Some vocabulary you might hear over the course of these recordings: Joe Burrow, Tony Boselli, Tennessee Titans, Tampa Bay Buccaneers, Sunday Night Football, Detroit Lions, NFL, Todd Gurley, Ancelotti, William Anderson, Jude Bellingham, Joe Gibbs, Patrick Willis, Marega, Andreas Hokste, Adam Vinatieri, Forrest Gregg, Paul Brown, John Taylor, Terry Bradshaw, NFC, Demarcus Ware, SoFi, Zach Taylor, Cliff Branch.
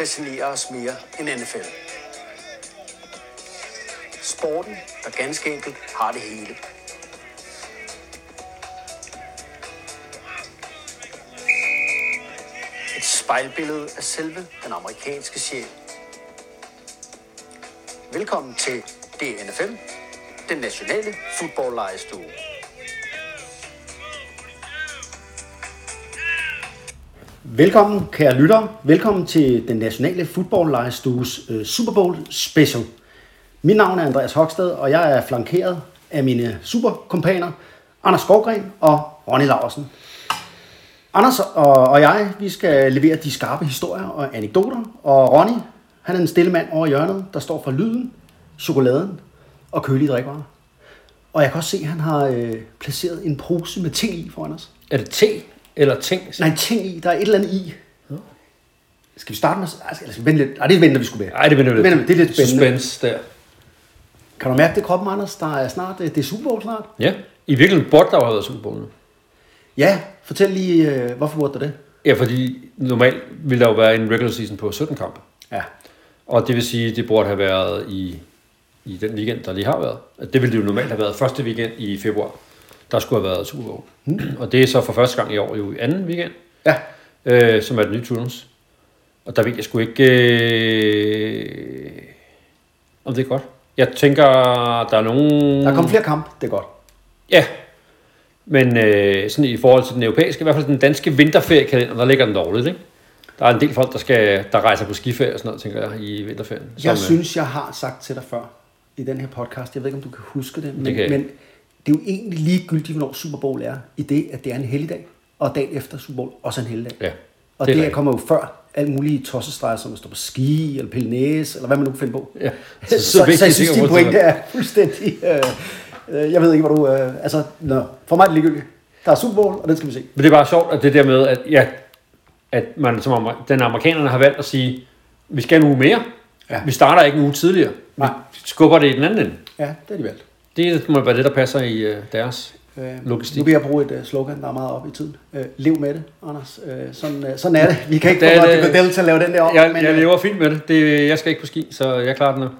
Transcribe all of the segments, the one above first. fascinerer os mere end NFL. Sporten, der ganske enkelt har det hele. Et spejlbillede af selve den amerikanske sjæl. Velkommen til DNFL, den nationale fodboldlejestue. Velkommen, kære lyttere. Velkommen til den nationale fodboldlejestues Super Bowl special. Mit navn er Andreas Hokste, og jeg er flankeret af mine superkompaner Anders Skovgren og Ronnie Larsen. Anders og jeg, vi skal levere de skarpe historier og anekdoter, og Ronnie, han er en stille mand over hjørnet, der står for lyden, chokoladen og kølige drikkevarer. Og jeg kan også se, at han har placeret en pose med ting i foran os. Er det te? Eller ting? Nej, ting i. Der er et eller andet i. Ja. Skal vi starte med... Eller skal vi vente lidt? Nej, det er venter, vi skulle med. Nej, det venter vi lidt. Det er lidt spændende. Suspense der. Kan du mærke det kroppen, Anders? Der er snart... Det er Super Bowl snart. Ja. I virkeligheden burde der jo have været Super Bowl nu. Ja. Fortæl lige, hvorfor burde der det? Ja, fordi normalt ville der jo være en regular season på 17 kampe. Ja. Og det vil sige, det burde have været i den weekend, der lige har været. Det ville det jo normalt have været første weekend i februar. Der skulle have været Super Bowl. Og det er så for første gang i år jo i anden weekend, ja. Som er den nye turnus. Og der ved jeg sgu ikke, om det er godt. Jeg tænker, der er nogen... Der er kommet flere kampe, det er godt. Ja, men sådan i forhold til den europæiske, i hvert fald den danske vinterferiekalender, der ligger den dårligt, ikke? Der er en del folk, der rejser på skiferie og sådan noget, tænker jeg, i vinterferien. Jeg synes, jeg har sagt til dig før i den her podcast, jeg ved ikke, om du kan huske det, men det er jo egentlig ligegyldigt, hvornår Super Bowl er, i det, at det er en helligdag, og dagen efter Super Bowl også en helligdag. Ja, og det her kommer jo før alle mulige tossestreger, som at stå på ski, eller pille næse, eller hvad man nu kan finde på. Ja, så jeg synes, din pointe er fuldstændig... jeg ved ikke, hvor du... for mig er det ligegyldigt. Der er Super Bowl, og den skal vi se. Men det er bare sjovt, at det der med, at man som amerikanerne har valgt at sige, vi skal en uge mere, ja. Vi starter ikke en uge tidligere. Nej. Vi skubber det i den anden ende. Ja, det er de valgt. Det må være det, der passer i deres logistik. Nu vil jeg bruge et slogan, der er meget op i tiden. Lev med det, Anders. Sådan er det. Vi kan ikke få Roger Goodell til at lave den der op. Jeg lever fint med det. Jeg skal ikke på ski, så jeg klarer den nu.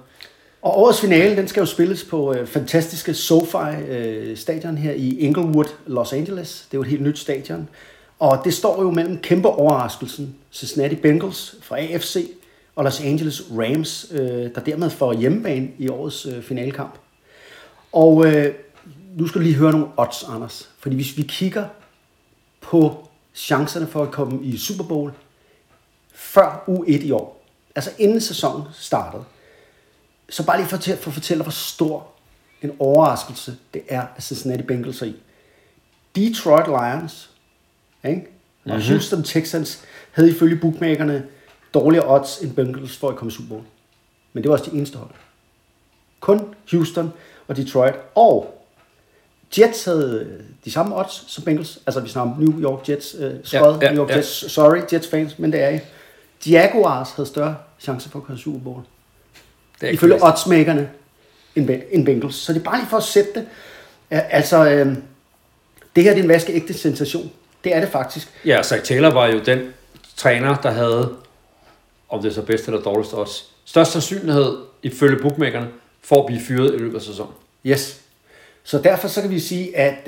Og årets finale, den skal jo spilles på fantastiske SoFi-stadion her i Inglewood, Los Angeles. Det er jo et helt nyt stadion. Og det står jo mellem kæmpe overraskelsen. Cincinnati Bengals fra AFC og Los Angeles Rams, der dermed får hjemmebane i årets finalekamp. Og nu skal du lige høre nogle odds, Anders. Fordi hvis vi kigger på chancerne for at komme i Super Bowl før uge 1 i år, altså inden sæsonen startede, så bare lige for at fortælle, hvor stor en overraskelse det er, at Cincinnati Bengals er i. Detroit Lions, ikke? Og Houston Texans havde ifølge bookmakerne dårligere odds end Bengals for at komme i Super Bowl. Men det var også de eneste hold. Kun Houston og Detroit, og Jets havde de samme odds som Bengals, altså vi snakker om New York Jets, New York Jets, sorry Jets fans, men det er I. Jaguars havde større chance for at køre Super Bowl, ifølge oddsmakerne, end Bengals. Så det er bare lige for at sætte det. Altså, det her er en vaskeægte sensation. Det er det faktisk. Ja, Zach Taylor var jo den træner, der havde, om det er så bedst eller dårligst odds, størst sandsynlighed, ifølge bookmakerne, for at blive fyret i løbet af sæsonen. Yes. Så derfor så kan vi sige, at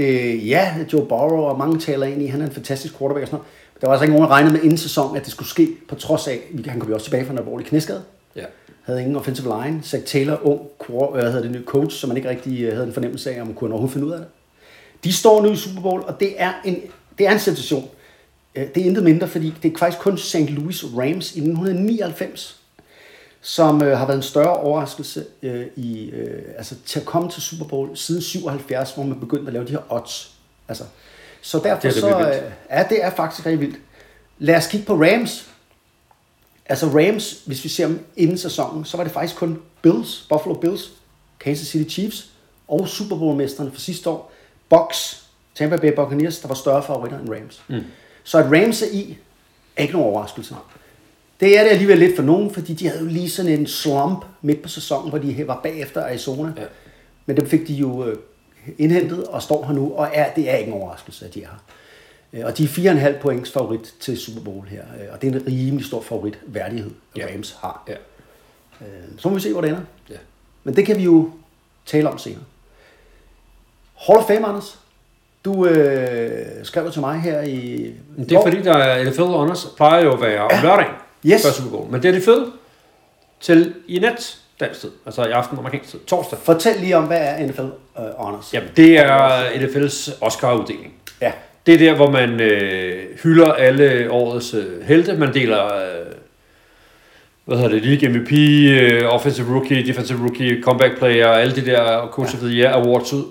Joe Burrow, og mange taler ind i, han er en fantastisk quarterback og sådan noget. Der var altså ikke nogen, der regnede med inden sæsonen, at det skulle ske, på trods af, han kom jo også tilbage fra en alvorlig knæskade. Ja. Havde ingen offensive line. Zach Taylor, ny coach, som man ikke rigtig havde en fornemmelse af, om man kunne overhovedet finde ud af det. De står nu i Super Bowl, og det er en sensation. Det er intet mindre, fordi det er faktisk kun St. Louis Rams i 1999, som har været en større overraskelse til at komme til Super Bowl siden 77, hvor man begyndte at lave de her odds. Altså, så derfor det er faktisk rigtig vildt. Lad os kigge på Rams. Altså Rams, hvis vi ser dem inden sæsonen, så var det faktisk kun Bills, Buffalo Bills, Kansas City Chiefs og Super Bowl-mesterne fra sidste år, Bucks, Tampa Bay Buccaneers, der var større favoritter end Rams. Mm. Så at Rams er ikke nogen overraskelse. Det er det alligevel lidt for nogen, fordi de havde jo lige sådan en slump midt på sæsonen, hvor de var bagefter Arizona. Ja. Men dem fik de jo indhentet og står her nu, og det er ikke en overraskelse, at de er Og de er 4,5 points favorit til Super Bowl her. Og det er en rimelig stor favoritværdighed, Rams har. Ja. Så må vi se, hvor det ender. Ja. Men det kan vi jo tale om senere. Hall of Fame, Anders. Du skrev til mig her i... Det er fordi, der er NFL Honors, plejer jo at være om lørdagen før Super Bowl. Men det er det fede til i nat dansk tid, altså i aften amerikansk tid, torsdag. Fortæl lige om, hvad er NFL Honors? Jamen, det er NFL's Oscar-uddeling. Ja. Det er der, hvor man hylder alle årets helte. Man deler... League MVP, Offensive Rookie, Defensive Rookie, Comeback Player, alle de der Coach of the Year awards ud.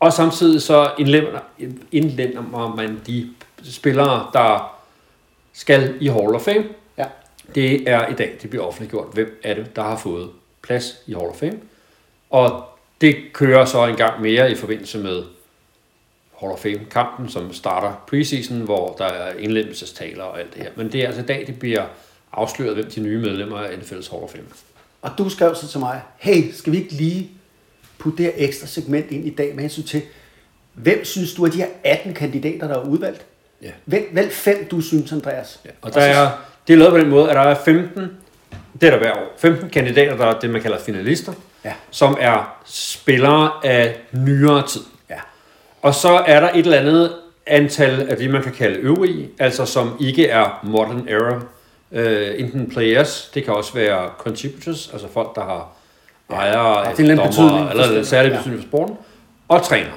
Og samtidig så indlemmer man de spillere, der skal i Hall of Fame. Ja. Det er i dag, det bliver offentliggjort, hvem er det, der har fået plads i Hall of Fame. Og det kører så en gang mere i forbindelse med Hall of Fame-kampen, som starter preseason, hvor der er indlemmelsestaler og alt det her. Men det er altså i dag, det bliver afsløret, hvem de nye medlemmer af NFL's Hall of Fame. Og du skrev så til mig, hey, skal vi ikke lige putte det ekstra segment ind i dag med hensyn til, hvem synes du, at de her 18 kandidater, der er udvalgt? Ja. Vælg 5, du synes, Andreas. Ja. Og der er, det er lavet på den måde, at der er 15, det er der hver år, 15 kandidater, der er det, man kalder finalister, som er spillere af nyere tid. Ja. Og så er der et eller andet antal af det, man kan kalde øvrige, altså som ikke er modern era. Enten players, det kan også være contributors, altså folk, der har ejere, dommer, eller særlig betydning for sporten, og træner.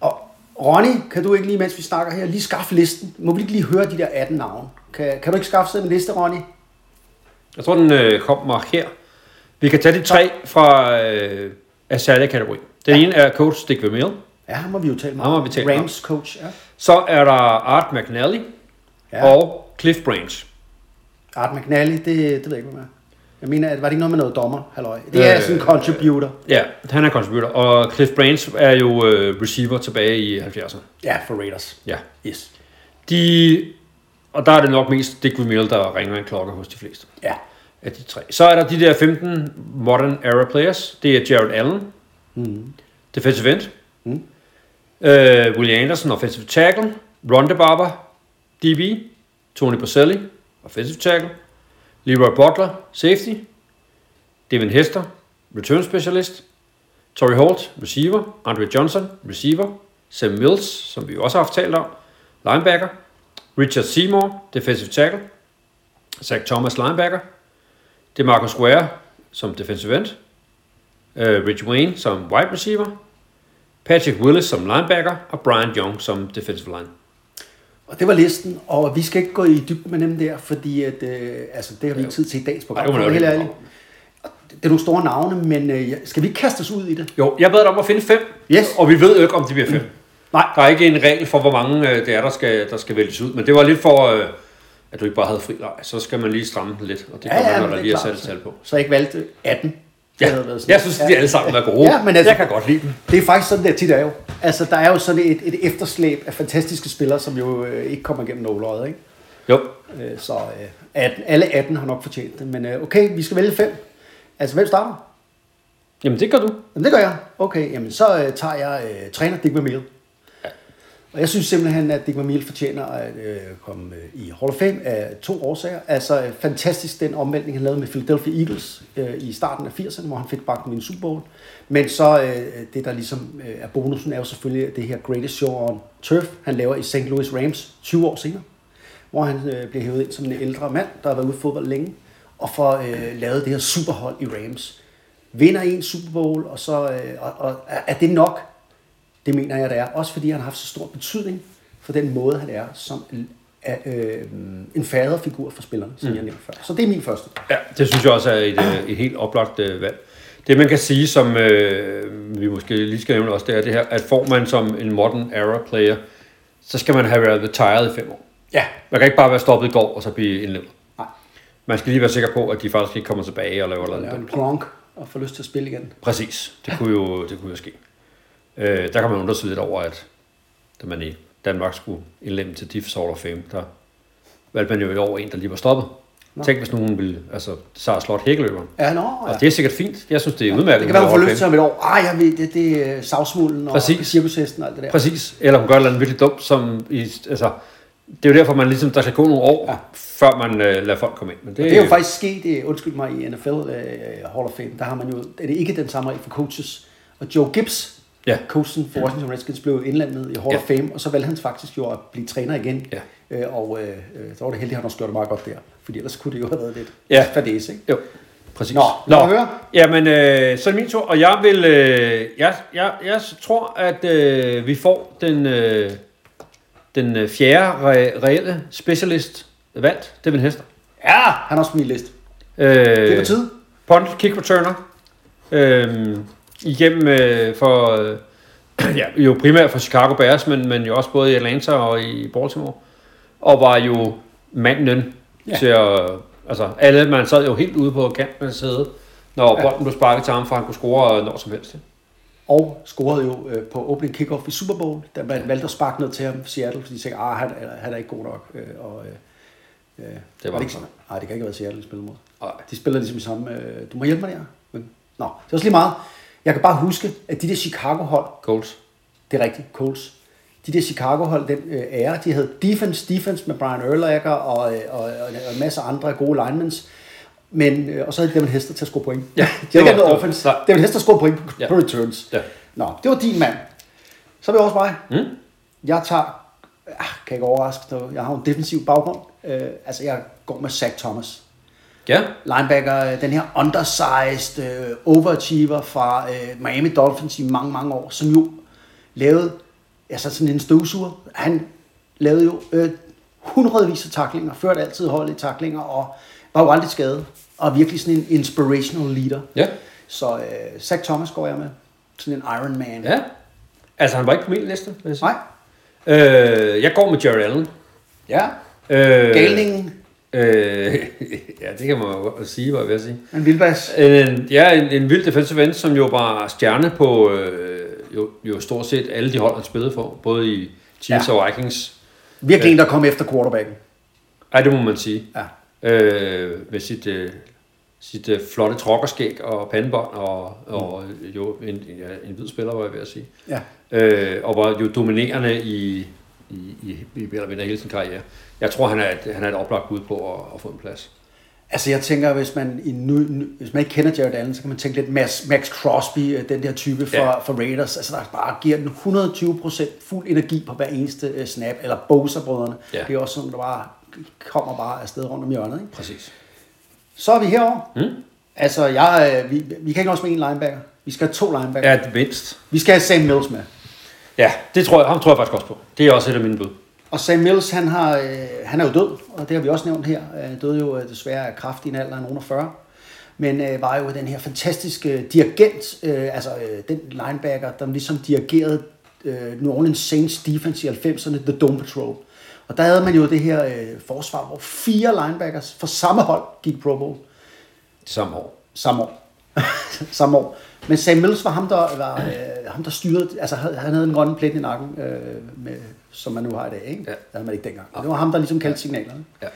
Og Ronnie, kan du ikke lige, mens vi snakker her, lige skaffe listen? Må vi ikke lige høre de der 18 navne? Kan du ikke skaffe sådan en liste, Ronnie? Jeg tror, den kommer her. Vi kan tage de 3 fra særlig kategori. Den ene er coach Dick Vermeil. Ja, han må vi jo tale med. Rams coach, ja. Så er der Art McNally og Cliff Branch. Art McNally, det ved jeg ikke, hvad man er. Jeg mener, at var det ikke noget med noget dommer, halløj? Det er sådan en contributor. Ja, han er contributor. Og Cliff Branch er jo receiver tilbage i 70'erne. Ja, for Raiders. Ja. Yes. Og der er det nok mest Dick Vermeil, der ringer en klokke hos de fleste. Ja. Af de 3. Så er der de der 15 modern era players. Det er Jared Allen. Mm. Defensive end. Mm. William Anderson, offensive tackle. Ronde Barber, DB. Tony Boselli, offensive tackle, Leroy Butler, safety, Devin Hester, return specialist, Torrey Holt, receiver, Andre Johnson, receiver, Sam Mills, som vi også har haft talt om, linebacker, Richard Seymour, defensive tackle, Zach Thomas, linebacker, DeMarcus Ware, som defensive end, Rich Wayne, som wide receiver, Patrick Willis, som linebacker, og Brian Young, som defensive line. Og det var listen, og vi skal ikke gå i dybden med dem der, fordi at, det har vi ikke tid til i dagens program. Ej, det er nogle store navne, men skal vi ikke kaste os ud i det? Jo, jeg bad dig om at finde 5, og vi ved jo ikke, om de bliver 5. Nej. Der er ikke en regel for, hvor mange det er, der skal vælges ud, men det var lidt for, at du ikke bare havde fri leg. Så skal man lige stramme den lidt, og det kommer man, når der lige er sat et tal på. Så jeg ikke valgte 18. Ja, jeg synes, de alle sammen er gode. Ja, men altså, jeg kan godt lide dem. Det er faktisk sådan, der tit er jo. Altså, der er jo sådan et efterslæb af fantastiske spillere, som jo ikke kommer igennem nåløjet, ikke? Jo. Så 18, alle 18 har nok fortjent det. Men okay, vi skal vælge 5. Altså, hvem starter? Jamen, det gør du. Jamen, det gør jeg. Okay, jamen, så tager jeg træner Dick Vermeil. Ja. Og jeg synes simpelthen, at Dick Vermeil fortjener at komme i Hall of Fame af 2 årsager. Altså, fantastisk den omvæltning, han lavede med Philadelphia Eagles i starten af 80'erne, hvor han fik bagt med en Super Bowl. Men så det, der ligesom er bonusen, er jo selvfølgelig det her Greatest Show on Turf, han laver i St. Louis Rams 20 år senere, hvor han bliver hævet ind som en ældre mand, der har været ude i fodbold længe, og får lavet det her superhold i Rams. Vinder en Super Bowl, og så og er det nok? Det mener jeg, det er. Også fordi han har haft så stor betydning for den måde, han er som en faderfigur for spillerne, som jeg nævnte før. Så det er min første. Ja, det synes jeg også er et helt oplagt valg. Det man kan sige, som vi måske lige skal nævne også, det er det her, at får man som en modern era player, så skal man have været retired i 5 år. Ja. Man kan ikke bare være stoppet i går og så blive indlevet. Nej. Man skal lige være sikker på, at de faktisk ikke kommer tilbage og laver noget. Lave en klonk og få lyst til at spille igen. Præcis. Det kunne jo ske. Der kan man undre sig lidt over, at da man i Danmark skulle indlemme til DIF's Hall of Fame, der valgte man jo et år en, der lige var stoppet. Tænk, hvis nogen ville, altså, Sarah Slot hækkeløber. Ja, nå. Ja. Altså, det er sikkert fint. Jeg synes, det er udmærket. Det kan være, hun får løbet til om et år. Ej, jeg ved, det er savsmulden og cirkushesten og alt det der. Præcis. Eller hun gør et eller andet virkelig dumt, som i, altså, det er jo derfor, man ligesom, der skal gå nogle år, før man lader folk komme ind. Men det er jo faktisk sket, undskyld mig, i NFL Hall of Fame. Der har man jo, er det ikke den samme regel for coaches. Og Joe Gibbs, coachen for Washington Redskins, blev indlandet i Hall of Fame, og så valgte han faktisk jo at blive træner igen. Og så var det heldigt, at han også gjorde det meget godt der. Fordi ellers kunne det jo have været lidt fadæs, ikke? Jo, præcis. Nå. Høre. Jamen, så er det min tur, og jeg vil... Jeg tror, at vi får den fjerde reelle specialist valgt. Det er Vin Hester. Ja, han er også på min liste. Det er på tid. Punt, kick returner. Igennem for... jo primært for Chicago Bears, men jo også både i Atlanta og i Baltimore. Og var jo manden til at... Altså, alle, man sad jo helt ude på kantens sæde, når bolden blev sparket til ham, for han kunne score når som helst. Og scorede jo på opening kickoff i Super Bowl, da man valgte at sparke ned til ham i Seattle, fordi de tænkte, han er ikke god nok. Det var det ikke sådan. Nej, det kan ikke være Seattle, de spillede mod. De spiller ligesom i samme... Du må hjælpe mig der. Men, nå, det er også lige meget. Jeg kan bare huske, at de der Chicago-hold... Colts. Det er rigtigt, Colts. De der Chicago-hold, den ære, de havde defense med Brian Urlacher og en masse andre gode linemans. Men, og så havde de Devin Hester til at score point. Ja, de havde ikke noget offense. Devin Hester score point på returns. Ja. Nå, det var din mand. Så er det også mig. Mm. Jeg tager, kan ikke overraske, jeg har en defensiv baggrund. Jeg går med Zach Thomas. Ja. Linebacker, den her undersized overachiever fra Miami Dolphins i mange, mange år, som jo lavede sådan en støvsuger. Han lavede jo hundredvis af taklinger, førte altid hold i taklinger, og var jo aldrig skadet, og virkelig sådan en inspirational leader. Ja. Så Zach Thomas går jeg med. Sådan en Iron Man. Ja. Altså, han var ikke på min liste. Nej. Jeg går med Jared Allen. Ja. Galningen. Det kan man jo sige, var jeg ved at sige. En vildbas. En vild defensive end, som jo var stjerne på... Jo stort set alle de hold, han spillede for, både i Chiefs og Vikings. Virkelig en, der kom efter quarterbacken. Ej, det må man sige. Ja. Med sit flotte trokkerskæg og pandebånd, og jo en hvid spiller, var jeg ved at sige. Ja. Og var jo dominerende i hele sin karriere. Jeg tror, han er et oplagt bud på at få en plads. Altså, jeg tænker, hvis man ikke kender Jared Allen, så kan man tænke lidt Max Crosby, den der type for Raiders. Altså, der bare giver den 120% fuld energi på hver eneste snap, eller Bosa-brødrene. Ja. Det er også sådan, der bare kommer bare afsted rundt om hjørnet, ikke? Præcis. Så er vi herover. Mm. Altså, vi kan ikke også med en linebacker. Vi skal have 2 linebacker. Ja, det mindst. Vi skal have Sam Mills med. Ja, det tror jeg, ham tror jeg faktisk også på. Det er også et af mine bud. Og Sam Mills, han er jo død, og det har vi også nævnt her. Døde jo desværre af kræft i en alder af nogen af 40. Men var jo den her fantastiske dirigent, den linebacker, der ligesom dirigerede New Orleans Saints defense i 90'erne, The Dome Patrol. Og der havde man jo det her forsvar, hvor 4 linebackers fra samme hold gik Pro Bowl. Samme år. Men Sam Mills var ham, der styrede, altså han havde en grønne plet i nakken, som man nu har i dag, ikke? Ja. Det havde man ikke dengang. Det var ham, der ligesom kaldte signalerne. Ja.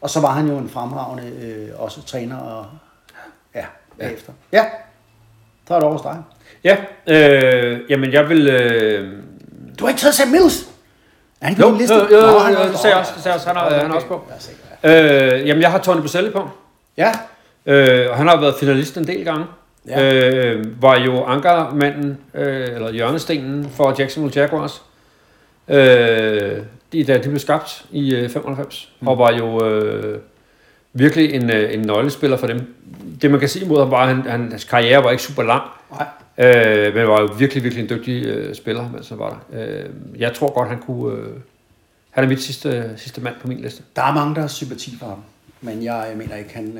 Og så var han jo en fremragende også træner og bagefter. Ja, så er det over hos dig. Ja, jamen jeg vil... Du har ikke taget Sam Mills? Er han på din liste? Jo, det sagde jeg også. Han er også på. Jamen jeg har Tony Boselli på. Ja. Og han har været finalist en del gange. Ja. Var jo ankermanden, eller hjørnestenen for Jacksonville Jaguars, da de blev skabt i 95, og var jo virkelig en nøglespiller for dem. Det man kan sige imod ham var, at hans karriere var ikke super lang, men var jo virkelig, virkelig en dygtig spiller, mens han var der. Jeg tror godt, han kunne... Han er mit sidste mand på min liste. Der er mange, der har sympati for ham. Men jeg mener ikke, han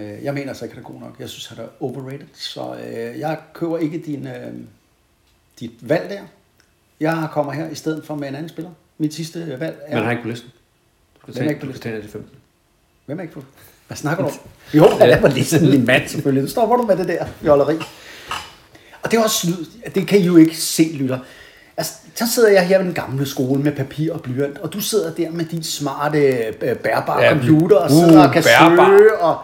er god nok. Jeg synes, han er overrated. Så jeg køber ikke dit valg der. Jeg kommer her i stedet for med en anden spiller. Mit sidste valg er... Men han er ikke på listen. Hvem er ikke på listen? Hvem er ikke på listen? Hvad snakker du om? Jo, han er på listen. Min mand selvfølgelig. Nu stopper du med det der jolleri. Og det er også snyd. Det kan I jo ikke se, lytter. Altså, så sidder jeg her ved den gamle skole med papir og blyant, og du sidder der med din smarte bærbare computer og sidder og kan søge. Og...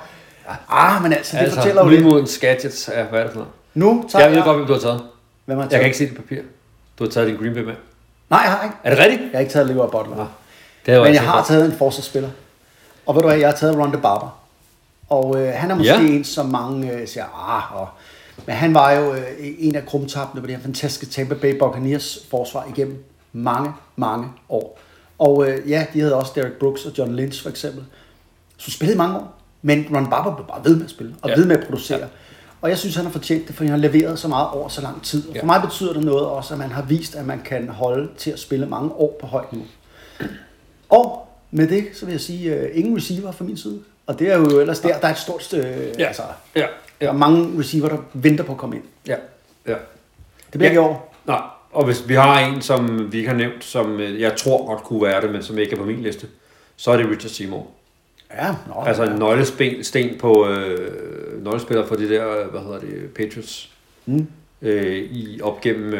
men altså, det fortæller jo lidt. Udmodens gadgets er, hvad er det for noget? Nu tager jeg... Jeg ved godt, hvem du har taget. Hvem har taget? Jeg kan ikke se dit papir. Du har taget din Green Bay med. Nej, jeg har ikke. Er det rigtigt? Jeg har ikke taget Lever og Butler. Men jeg har taget en forsvarsspiller. Og ved du hvad, jeg har taget Ronde Barber. Og han er måske en, som mange siger, men han var jo en af krumtappene på det her fantastiske Tampa Bay Buccaneers forsvar igennem mange, mange år. Og de havde også Derek Brooks og John Lynch for eksempel, som spillede mange år. Men Ronde Barber blev bare ved med at spille, og ved med at producere. Ja. Og jeg synes, han har fortjent det, for han har leveret så meget over så lang tid. Og for mig betyder det noget også, at man har vist, at man kan holde til at spille mange år på højt niveau. Og med det, så vil jeg sige, ingen receiver fra min side. Og det er jo ellers der er et stort... Der er mange receiver, der venter på at komme ind. Det bliver ikke i år. Nej, og hvis vi har en, som vi ikke har nævnt, som jeg tror godt kunne være det, men som ikke er på min liste, så er det Richard Seymour. Altså en nøglesten på nøglespiller for det der, Patriots, op gennem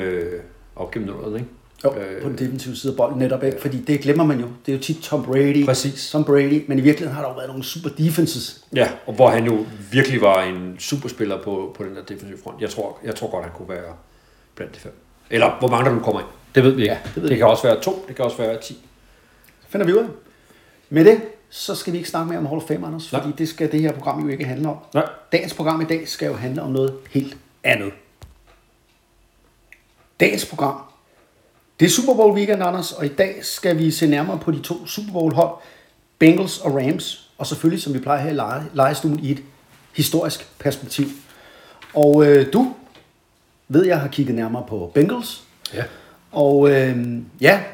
nullerne, ikke? Jo, på den defensive side af bolden netop, ikke? Fordi det glemmer man jo. Det er jo tit Tom Brady. Præcis. Tom Brady, men i virkeligheden har der jo været nogle super defenses. Ja, og hvor han jo virkelig var en superspiller på den der defensive front. Jeg tror godt, han kunne være blandt de 5. Eller hvor mange der nu kommer ind. Det ved vi ikke. Det kan også være 2, det kan også være 10. Så finder vi ud af. Med det, så skal vi ikke snakke mere om Hall of Fame, Anders. Fordi det skal det her program jo ikke handle om. Nej. Dagens program i dag skal jo handle om noget helt andet. Dagens program, det er Super Bowl weekend, Anders, og i dag skal vi se nærmere på de 2 Super Bowl hold, Bengals og Rams, og selvfølgelig, som vi plejer her i lejestuen, i et historisk perspektiv. Og du ved, jeg har kigget nærmere på Bengals. Ja. Og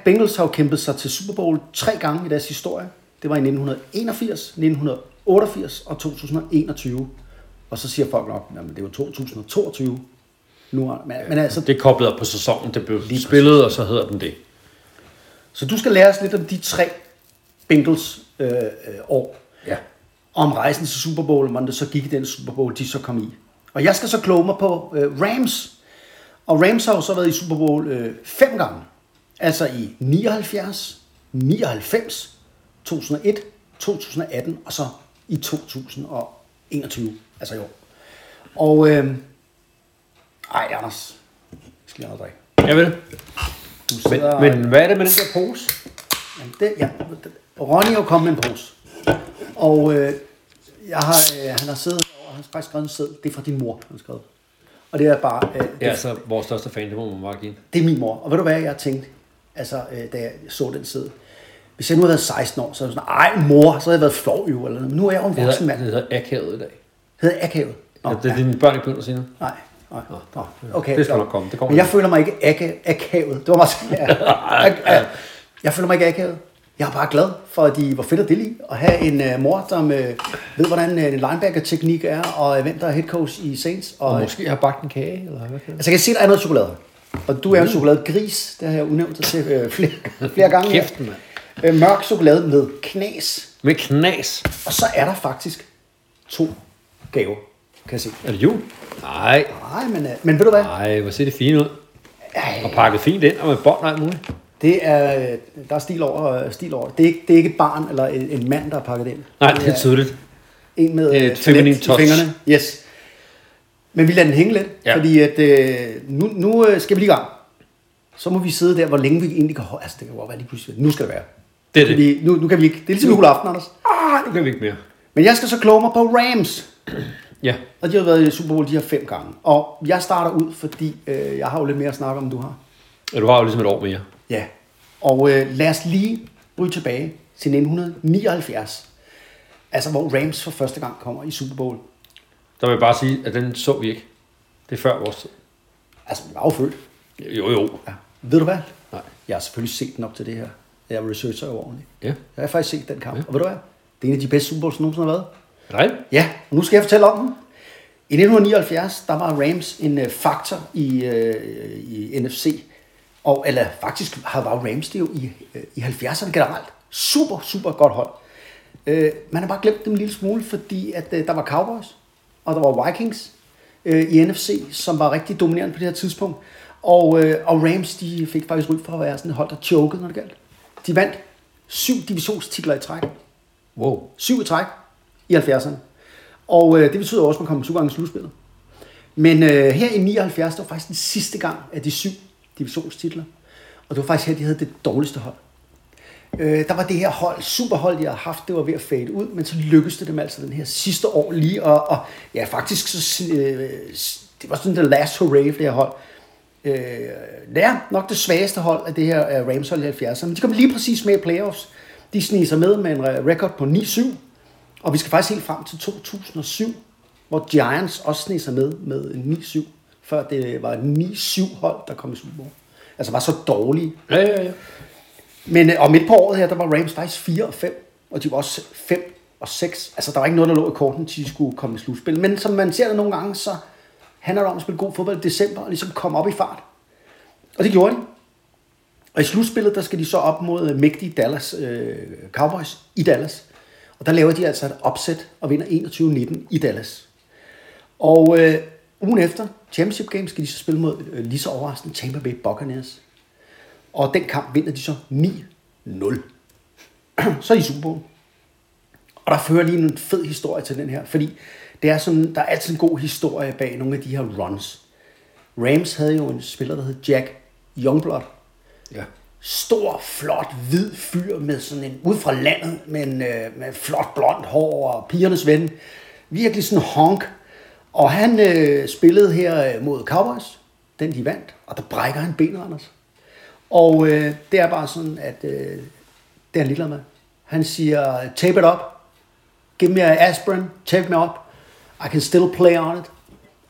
Bengals har jo kæmpet sig til Super Bowl 3 gange i deres historie. Det var i 1981, 1988 og 2021. Og så siger folk nok, jamen det var 2022. Nu, men altså, det er koblet op på sæsonen, det blev spillet, og så hedder den det. Så du skal lære os lidt om de 3 Bengals år. Ja. Om rejsen til Super Bowl, hvordan det så gik i den Super Bowl, de så kom i. Og jeg skal så kloge mig på Rams. Og Rams har jo så været i Super Bowl 5 gange. Altså i 79, 99, 2001, 2018 og så i 2021. Altså i år. Og... Ej, Anders. Jeg skal lige have noget drik. Jeg ved det. Men hvad er det med den der pose? Jamen, Ronnie er jo kommet med en pose. Og han har siddet og han har faktisk skrevet en seddel. Det er fra din mor, han skrev. Og det er bare... altså vores største fan, det må man bare give. Det er min mor. Og ved du hvad, jeg tænkte, altså, da jeg så den seddel? Hvis jeg nu havde været 16 år, så havde jeg sådan, ej mor, så havde jeg været flov jo. Eller nu er jeg jo en voksen mand. Det hedder akavet i dag. Det hedder akavet? Nå, det er dine børn ikke begyndt at sige noget. Nej. Okay, det skal nok komme. Men jeg føler mig ikke akavet. Det var meget Jeg føler mig ikke akavet. Jeg er bare glad for, at de var fedt at dele i. At have en mor, der ved, hvordan en linebacker-teknik er, og hvem der er headcoach i Saints. Og måske har bagt en kage. Eller hvad kan altså, jeg kan se, der er noget chokolade. Og du er en chokoladegris. Det har jeg udnævnt dig til flere gange. Kæften, mand. Mørk chokolade med knas. Og så er der faktisk 2 gaver. Kan jeg se. Er det jul? Nej. Nej, men ved du hvad? Nej, hvor ser det fint ud. Ej. Og pakket fint ind, og med bånd og alt muligt. Det er, der er stil over. Det er ikke et barn eller en mand, der er pakket ind. Nej, det er tydeligt. En med talent i fingrene. Yes. Men vi lader den hænge lidt, fordi at, nu skal vi lige i gang. Så må vi sidde der, hvor længe vi egentlig kan holde. Altså, det kan jo være lige pludselig. Nu skal det være. Det er det. Nu kan vi ikke. Det er ligesom juleaften, Anders. Nu kan vi ikke mere. Men jeg skal så kloge mig på Rams. Ja. Og de har været i Super Bowl de her 5 gange. Og jeg starter ud, fordi jeg har jo lidt mere at snakke om, end du har. Ja, du har jo ligesom et år mere. Ja. Og lad os lige bryde tilbage til 1979. Altså, hvor Rams for første gang kommer i Super Bowl. Der vil jeg bare sige, at den så vi ikke. Det er før vores tid. Altså, man var jo født. Jo. Ja. Ved du hvad? Nej. Jeg har selvfølgelig set den op til det her. Jeg researcher jo ordentligt. Ja. Jeg har faktisk set den kamp. Ja. Og ved du hvad? Det er en af de bedste Super Bowls, der nogensinde har været. Nej. Ja, og nu skal jeg fortælle om den. I 1979, der var Rams en faktor i NFC. Og, eller faktisk var Rams det jo i 70'erne generelt. Super, super godt hold. Man har bare glemt dem en lille smule, fordi at, der var Cowboys, og der var Vikings i NFC, som var rigtig dominerende på det her tidspunkt. Og Rams, de fik faktisk ryg for at være sådan et hold, der chokede, når det galt. De vandt 7 divisionstitler i træk. Wow. 7 i træk i 70'erne. Og det betyder også, at man kom 2 gange i slutspillet. Men her i 79, det var faktisk den sidste gang af de 7 divisionstitler. Og det var faktisk her, de havde det dårligste hold. Der var det her hold, superhold, de havde haft, det var ved at fade ud, men så lykkedes det dem altså den her sidste år lige. Og ja, faktisk, så, det var sådan the last hurray for det her hold. Det er nok det svageste hold af det her Rams-hold i 70'erne. Men de kom lige præcis med i playoffs. De sneg sig med en record på 9-7. Og vi skal faktisk helt frem til 2007, hvor Giants også sneg sig med en 9-7. Før det var 9-7-hold, der kom i Super Bowl. Altså var så dårlige. Ja. Men om et par året her, der var Rams faktisk 4-5. Og de var også 5-6. Altså der var ikke noget, der lå i korten, til de skulle komme i slutspil. Men som man ser det nogle gange, så handler det om at spille god fodbold i december og ligesom komme op i fart. Og det gjorde de. Og i slutspillet, der skal de så op mod mægtige Dallas Cowboys i Dallas. Og der laver de altså et opsæt og vinder 21-19 i Dallas. Og ugen efter Championship Games skal de så spille mod lige så overraskende Tampa Bay Buccaneers. Og den kamp vinder de så 9-0. Så i Super Bowl. Og der fører lige en fed historie til den her, fordi det er sådan, der er altid en god historie bag nogle af de her runs. Rams havde jo en spiller, der hed Jack Youngblood. Ja. Stor, flot, hvid fyr med sådan en, ud fra landet, med flot blondt hår og pigernes ven. Virkelig sådan honk. Og han spillede her mod Cowboys, den de vandt, og der brækker han benet, Anders. Og det er bare sådan, at det er en lille mand. Han siger, tape it up, give me aspirin, tape me up. I can still play on it.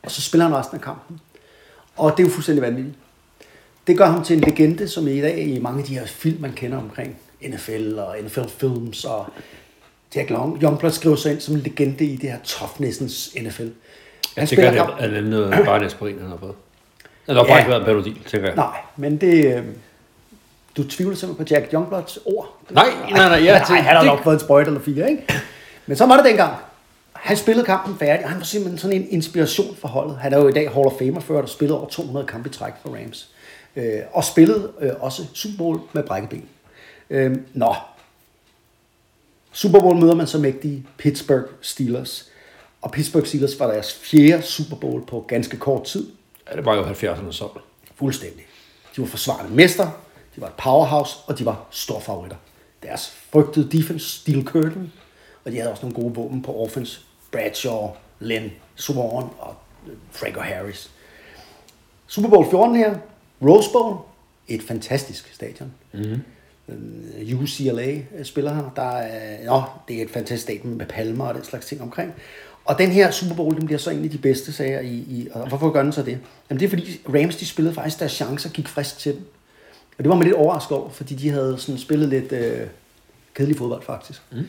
Og så spiller han resten af kampen. Og det er jo fuldstændig vanvittigt. Det gør ham til en legende, som i dag i mange af de her film, man kender omkring NFL og NFL-films. Og Jack Youngblood skriver sig ind som en legende i det her toughnessens NFL. Jeg tænker, at det er bare en aspirin, han har fået. Eller har bare ikke været en parodil, tænker jeg. Nej, men det... Du tvivler simpelthen på Jack Youngblods ord. Nej. Nej, han har nok fået en sprøjt eller 4, ikke? Men så var det dengang. Han spillede kampen færdig, og han var simpelthen sådan en inspiration for holdet. Han er jo i dag Hall of Famer før, der spillede over 200 kampe i træk for Rams. Og spillede også Super Bowl med brækket ben. Super Bowl møder man så mægtige Pittsburgh Steelers. Og Pittsburgh Steelers var deres 4. Super Bowl på ganske kort tid. Ja, det var jo 70'erne så. Fuldstændig. De var forsvarende mester, de var et powerhouse, og de var store favoritter. Deres frygtede defense, Steel Curtain, og de havde også nogle gode våben på offense. Bradshaw, Lynn, Swann og Franco Harris. Super Bowl 14 her. Rose Bowl. Et fantastisk stadion. Mm-hmm. UCLA spiller her. Der er, det er et fantastisk stadion med palmer og den slags ting omkring. Og den her Super Bowl, den bliver så egentlig de bedste sager i. Og hvorfor gør den så det? Jamen det er fordi Rams, de spillede faktisk deres chancer, gik frisk til dem. Og det var man lidt overrasket over, fordi de havde sådan spillet lidt kedelig fodbold faktisk. Mm.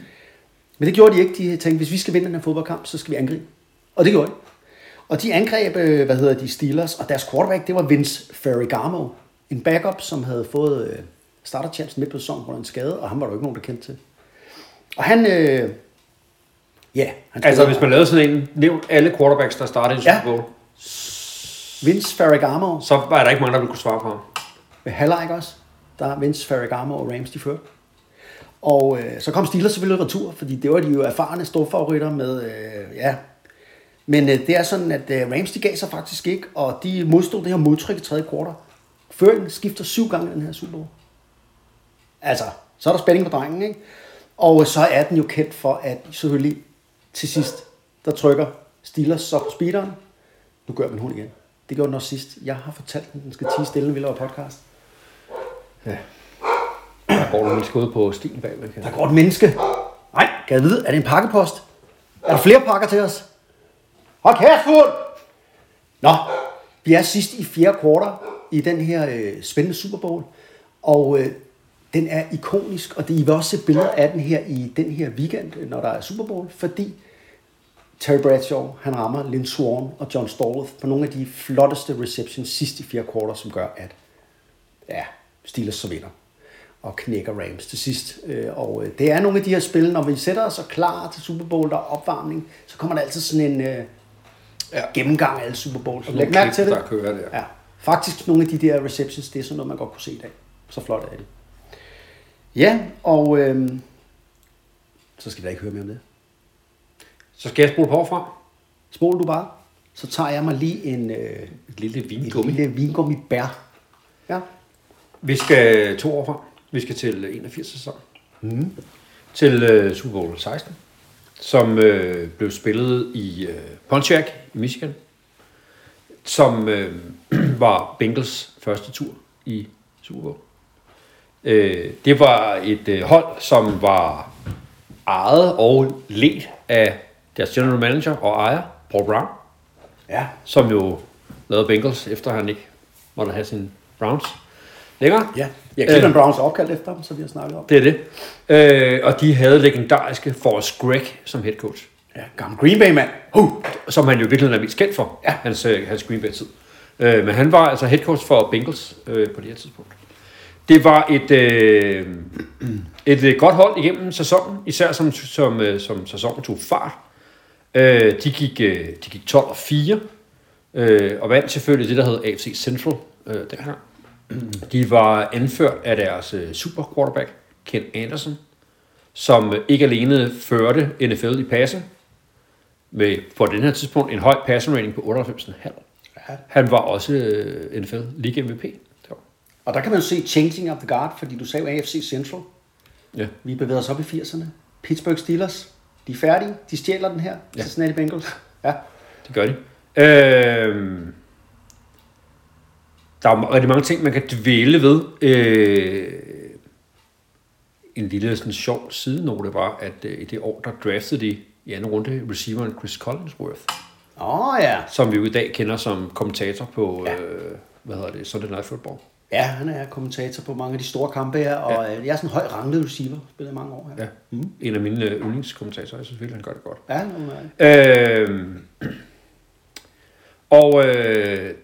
Men det gjorde de ikke. De tænkte, hvis vi skal vinde den her fodboldkamp, så skal vi angribe. Og det gjorde de. Og de angreb, Steelers, og deres quarterback, det var Vince Ferragamo. En backup, som havde fået starterchancen midt på sæsonen på en skade, og han var der jo ikke nogen, der kendte til. Og han... altså, hvis man lavede sådan en, nævnt alle quarterbacks, der startede i Super Bowl. Vince Ferragamo. Så var der ikke mange, der ville kunne svare på ham. Ved halvleg også, der Vince Ferragamo og Rams, de førte. Og så kom Steelers selvfølgelig retur, fordi det var de jo erfarne storfavoritter med, Men det er sådan, at Rams, de gav sig faktisk ikke, og de modstod det her modtryk i tredje kvartal. Føringen skifter 7 gange den her Super Bowl. Altså, så er der spænding på drengen, ikke? Og så er den jo kendt for, at selvfølgelig til sidst, der trykker Steelers så på speederen. Nu gør man hun igen. Det gjorde den også sidst. Jeg har fortalt den skal tige stille, når vi laver podcast. Ja. Der går et menneske ude på stien bagved. Der går et menneske. Nej, kan jeg vide, er det en pakkepost? Er der flere pakker til os? Hold kæft, fuld! Nå, vi er sidst i 4. kvartal i den her spændende Super Bowl. Og den er ikonisk, og I vil også se billeder af den her i den her weekend, når der er Super Bowl, fordi Terry Bradshaw, han rammer Lynn Swann og John Stallworth på nogle af de flotteste receptions sidst i 4. kvartal, som gør, at Steelers så vinder og knækker Rams til sidst. Og det er nogle af de her spil, når vi sætter os og klar til Super Bowl, der er opvarmning, så kommer der altid sådan en gennemgang af alle Super Bowl. Læg mærke til det. Der kører det. Ja. Faktisk nogle af de der receptions, det er sådan noget, man godt kunne se i dag. Så flot er det. Ja, og så skal vi da ikke høre mere om det. Så skal jeg spole på fra. Spole du bare. Så tager jeg mig lige et lille vingummi. Et lille vingummi bær. Ja. Vi skal 2 år fra. Vi skal til 81 sæson. Mm. Til Super Bowl 16, som blev spillet i Pontiac i Michigan, som var Bengals første tur i Super Bowl. Det var et hold, som var ejet og ledt af deres general manager og ejer, Paul Brown, ja, som jo lavede Bengals, efter han ikke måtte have sin Browns længere. Ja, Cleveland Browns er opkaldt efter dem, så vi har snakket om. Det er det. Og de havde legendariske Forrest Gregg som head coach. Ja, gammel Green Bay mand. Som han jo virkelig er mest kendt for, ja, hans Green Bay-tid. Men han var altså head coach for Bengals på det her tidspunkt. Det var et godt hold igennem sæsonen, især som sæsonen tog fart. De gik 12-4, og vandt selvfølgelig det, der hed AFC Central dengang. De var anført af deres super quarterback, Ken Anderson, som ikke alene førte NFL i passe, med på den her tidspunkt en høj passer rating på 98,5. Ja. Han var også NFL League MVP. Og der kan man jo se changing of the guard, fordi du sagde AFC Central. Ja. Vi bevæger os op i 80'erne. Pittsburgh Steelers, de er færdige. De stjæler den her. Ja. Cincinnati Bengals. Ja, det gør de. Der er rigtig mange ting, man kan dvæle ved. En lille sådan sjov sidenote var, at i det år, der draftede de i anden runde receiveren Chris Collinsworth. Ja. Som vi jo i dag kender som kommentator på Sunday Night Football. Ja, han er kommentator på mange af de store kampe her, og jeg er sådan en højt ranglet receiver, spiller mange år her. Ja. Mm. En af mine yndlingskommentatorer, jeg synes virkelig, han gør det godt. Ja,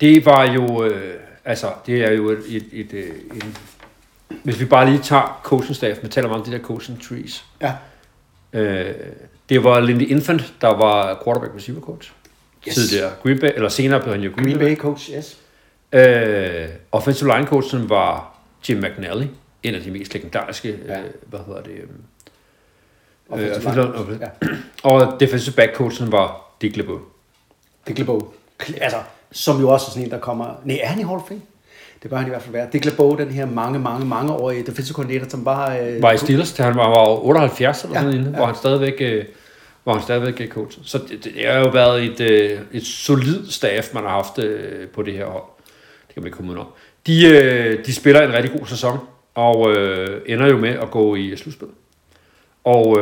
det var jo, det er jo et hvis vi bare lige tager coaching staff, vi taler meget om de der coaching trees. Ja. Det var Lindy Infant, der var quarterback receiver coach. Yes. Tidligere Green Bay, eller senere blev han jo Green Bay coach, yes. Offensive line coachen var Jim McNally, en af de mest legendariske og defensive back coachen var Dick Vermeil. Dick Vermeil, altså som jo også er sådan en, der kommer, er han i Hall of Fame? Det bør han i hvert fald være. Dick Vermeil, den her mange årige defensive coordinator, som var i Steelers, da han var 78 eller sådan hvor han stadigvæk coach. Så det har jo været et solidt staff, man har haft på det her hold. Det kan man ikke komme ud over. De spiller en rigtig god sæson, og ender jo med at gå i slutspillet. Og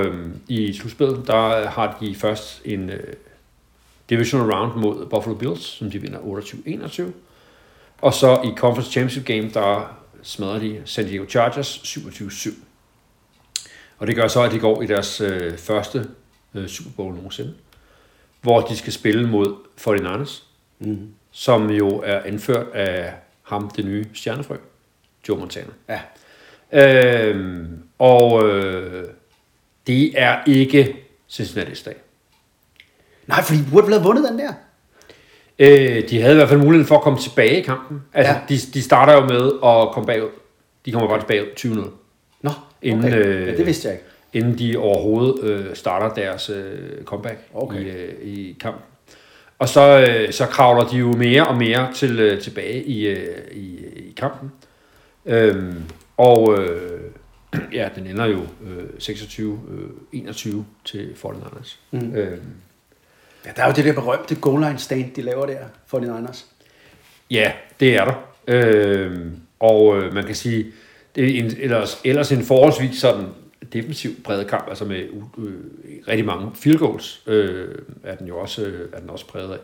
i slutspillet, der har de først en divisional round mod Buffalo Bills, som de vinder 28-21. Og så i Conference Championship Game, der smadrer de San Diego Chargers 27-7. Og det gør så, at de går i deres første Super Bowl nogensinde, hvor de skal spille mod 49ers, som jo er anført af ham, det nye stjernefrø, Joe Montana. Ja. Det er ikke Cincinnati's dag. Nej, for de burde have vundet den der. De havde i hvert fald muligheden for at komme tilbage i kampen. Altså, de starter jo med at komme bagud. De kommer bare tilbage 20-0. Nå, okay. Det vidste jeg ikke. Inden de overhovedet starter deres comeback i kampen. Og så kravler de jo mere og mere tilbage i kampen. Den ender jo 26-21 til 49ers. Mm. Der er jo det der berømte goal line stand, de laver der, 49ers. Ja, det er der. Man kan sige, det er ellers en forholdsvis sådan defensiv præget kamp, altså med rigtig mange field goals, er den også præget af.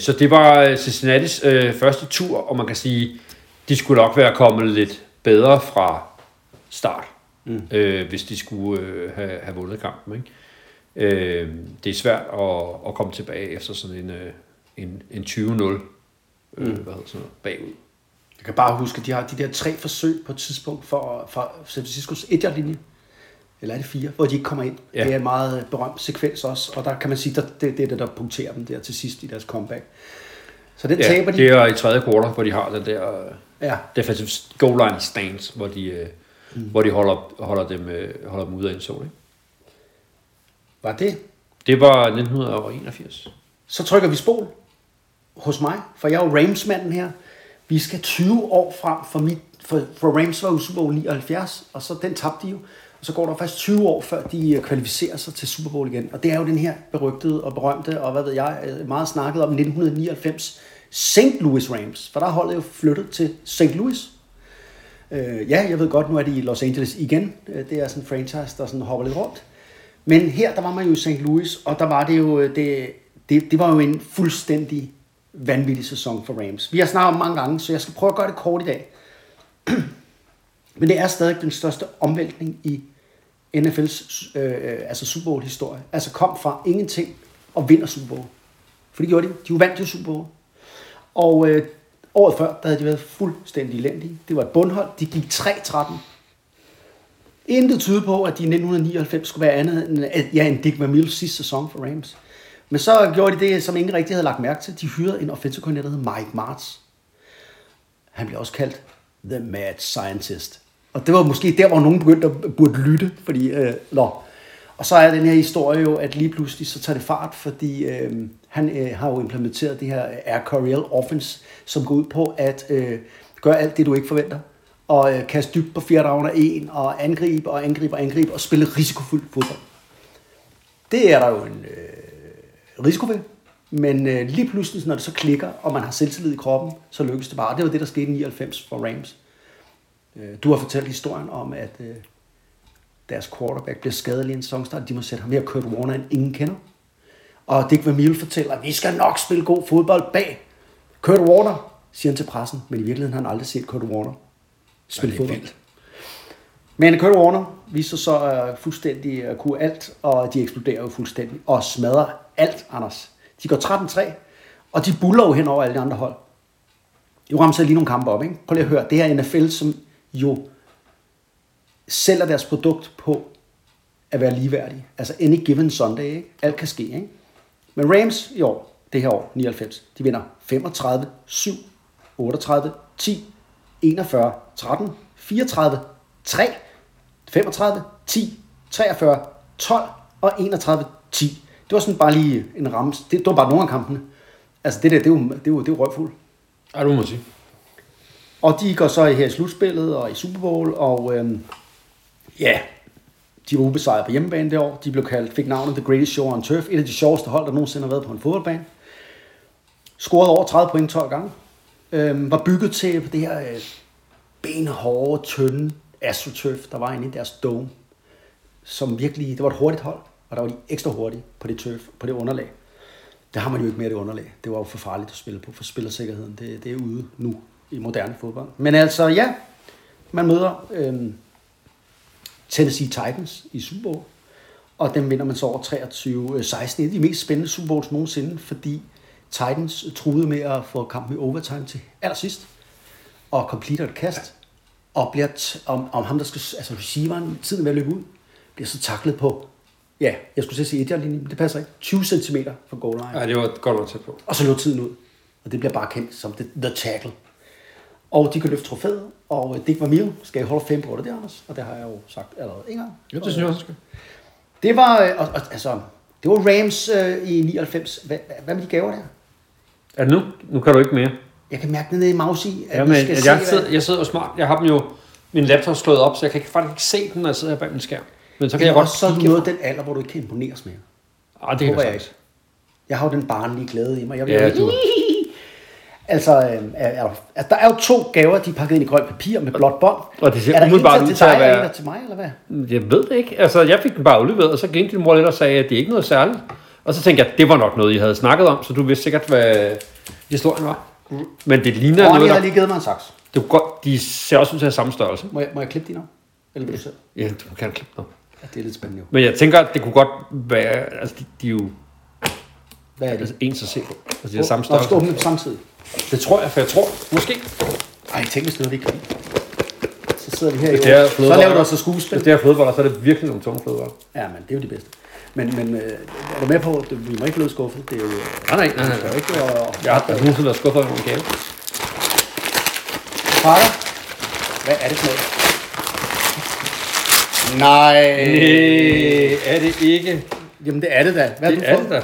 Så det var Cincinnati's første tur, og man kan sige, de skulle nok være kommet lidt bedre fra start, hvis de skulle have vundet kampen. Ikke? Det er svært at komme tilbage efter sådan en 20-0 bagud. Jeg kan bare huske, at de har de der 3 forsøg på et tidspunkt for San Franciscos 1-yard-linje, eller er det 4, hvor de ikke kommer ind. Ja. Det er en meget berømt sekvens også, og der kan man sige, at det er det, der punkterer dem der til sidst i deres comeback. Så den taber de. Det er i tredje kvartal, hvor de har den der defensive goal line stance, hvor de, hvor de holder dem ude af indsål, ikke? Var det? Det var 1981. Så trykker vi spol hos mig, for jeg er jo Rams-manden her. Vi skal 20 år frem for Rams var jo Super Bowl 79, og så den tabte de jo. Og så går der faktisk 20 år, før de kvalificerer sig til Super Bowl igen. Og det er jo den her berygtede og berømte, og hvad ved jeg, meget snakket om 1999, St. Louis Rams. For der er holdet jo flyttet til St. Louis. Ja, jeg ved godt, nu er de i Los Angeles igen. Det er sådan en franchise, der sådan hopper lidt rundt. Men her, der var man jo i St. Louis, og der var det jo, det var jo en fuldstændig vanvittig sæson for Rams. Vi har snakket om mange gange, så jeg skal prøve at gøre det kort i dag. Men det er stadig den største omvæltning i NFL's altså Super Bowl-historie. Altså kom fra ingenting og vinder Super Bowl. For det gjorde de. De vandt jo Super Bowl. Og året før, der havde de været fuldstændig elendige. Det var et bundhold. De gik 3-13. Intet tyder på, at de i 1999 skulle være andet end, en Dick Vermeil sidste sæson for Rams. Men så gjorde de det, som ingen rigtig havde lagt mærke til. De hyrede en offensive coordinator, der hed Mike Martz. Han blev også kaldt The Mad Scientist. Og det var måske der, hvor nogen begyndte at burde lytte, fordi, Og så er den her historie jo, at lige pludselig så tager det fart, fordi han har jo implementeret det her Air Coryell Offense, som går ud på at gøre alt det, du ikke forventer, og kaste dybt på 4 downer 1, og angribe, og spille risikofyldt fodbold. Det er der jo en risiko ved, men lige pludselig, når det så klikker, og man har selvtillid i kroppen, så lykkes det bare. Det var det, der skete i 99 for Rams. Du har fortalt historien om, at deres quarterback bliver skadet lige en sæsonstart. De må sætte ham her, Kurt Warner, end ingen kender. Og Dick Vermeil fortæller, at vi skal nok spille god fodbold bag Kurt Warner, siger han til pressen. Men i virkeligheden har han aldrig set Kurt Warner spille fodbold. Vildt. Men Kurt Warner viser så fuldstændig at kunne alt, og de eksploderer jo fuldstændig og smadrer alt, Anders. De går 13-3, og de buller jo hen over alle de andre hold. Jo rammer lige nogle kampe op, ikke? Prøv lige at høre. Det her NFL, som jo sælger deres produkt på at være ligeværdige. Altså any given Sunday, ikke? Alt kan ske, ikke? Men Rams i år, det her år, 99, de vinder 35, 7, 38, 10, 41, 13, 34, 3, 35, 10, 43, 12 og 31, 10. Det var sådan bare lige en rams. Det var bare nogle af kampene. Altså det der, det er jo røvfuld. Ja, det må man sige. Og de går så her i slutspillet og i Super Bowl, og de var ubesejret på hjemmebane det år. De blev fik navnet The Greatest Show on Turf, et af de sjoveste hold, der nogensinde har været på en fodboldbane. Scorede over 30 point 12 gange. Var bygget til det her benhårde, tynde AstroTurf, der var inde i deres dome. Som virkelig, det var et hurtigt hold, og der var de ekstra hurtige på det turf, på det underlag. Der har man jo ikke mere det underlag. Det var jo for farligt at spille på, for spillersikkerheden. Det er ude nu i moderne fodbold. Men altså, ja, man møder Tennessee Titans i Super Bowl, og dem vinder man så over 23-16. Det er de mest spændende Super Bowls nogensinde, fordi Titans truede med at få kampen i overtime til allersidst, og completer et kast, og bliver om ham, der skal, altså receiveren, tiden ved at løbe ud, bliver så taklet på, jeg skulle sige 1-yard-linjen, men det passer ikke, 20 cm fra goal line. Ja, det var godt tæt på. Og så lå tiden ud, og det bliver bare kendt som the tackle. Og de kan løfte trofæet, og Dick Vermeil skal jo holde 5 på det, Anders. Og det har jeg jo sagt allerede en gang. Jo, det synes jeg også skal. Det var, det var Rams i 99. Hvad med de gaver der? Er det nu? Nu kan du ikke mere. Jeg kan mærke det nede i Mausi. At jeg sidder jo smart. Jeg har dem jo, min laptop slået op, så jeg kan faktisk ikke se den, når jeg sidder her bag min skærm. Men så kan jeg også godt noget den alder, hvor du ikke kan imponeres mere. Ah, det kan jeg ikke. Jeg har jo den barnlige glæde i mig. Jeg vil der er jo 2 gaver, de er pakket ind i grønt papir med blåt bånd. Og det ser umiddelbart ud til at være... Er der en til mig, eller hvad? Jeg ved det ikke. Altså, jeg fik den bare udleveret, og så gik din mor lidt og sagde, at det er ikke noget særligt. Og så tænkte jeg, at det var nok noget, I havde snakket om, så du vidste sikkert, hvad historien var. Men det ligner noget... Ronnie har lige givet mig en saks. Det er godt. De ser også ud til at have samme størrelse. Må jeg klippe din op? Eller vil du selv? Ja, du kan klippe den op. Ja, det er lidt spændende jo. Men jeg tænker, at det kunne godt være... Altså, de er jo... Hvad er det? Altså, ens at se på. Altså, de er samme størrelse. Nå, skal samtidig. Det tror jeg, for jeg tror. Måske. Ej, tænk hvis det ikke kan. Så sidder vi her i år. Så laver du også skuespil. Hvis det er flødeboller, så er det virkelig nogle tunge flødeboller. Ja, men det er jo de bedste. Men er du med på, at vi må ikke blive skuffet? Det er jo... Nej. Ikke, jeg har da huset været skuffet over en kage. Pakker? Hvad er det for noget? Nej, er det ikke? Jamen det er det da. Hvad det er det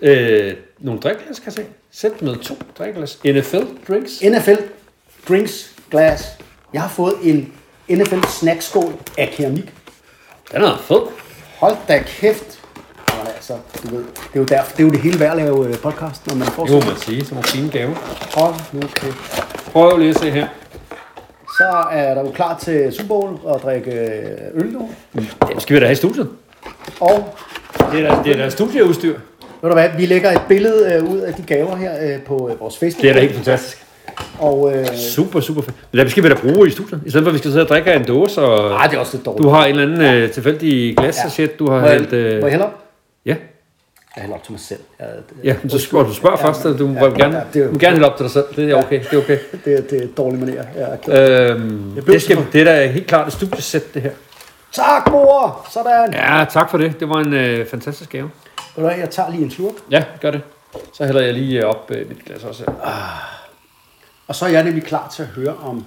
da. Nogle drikglas, kan jeg se. Sæt med 2 drikglas. NFL drinks glas. Jeg har fået en NFL snackskål af keramik. Den er fed. Hold da kæft. Nej, altså, du ved, det er jo derfor, det er jo det hele værd at lave podcast, når man får sådan. Jo, man siger, som en fin gave. Hold nu kæft. Prøv lige at se her. Så er der jo klar til Super Bowl og drikke øl nu. Det skal vi da have i studiet. Og? Det er der studieudstyr. Ved du hvad, vi lægger et billede ud af de gaver her på vores Facebook. Det er da helt fantastisk. Og, super fedt. Hvad skal vi da bruge i studiet? I stedet for, at vi skal sidde og drikke en dåse. Nej, det er også lidt dårligt. Du har en eller anden tilfældig glassachet, du har hældt... Må jeg hælde op? Ja. Jeg hælder op til mig selv. Så spørger først, at du må gerne hælde op til dig selv. Det er okay. Det er dårlige manerer. Det er da helt klart et studiesæt, det her. Tak, mor! Sådan! Ja, tak for det. Det var en fantastisk gave. Jeg tager lige en slurk. Ja, gør det. Så hælder jeg lige op mit glas også her. Og så er jeg nemlig klar til at høre om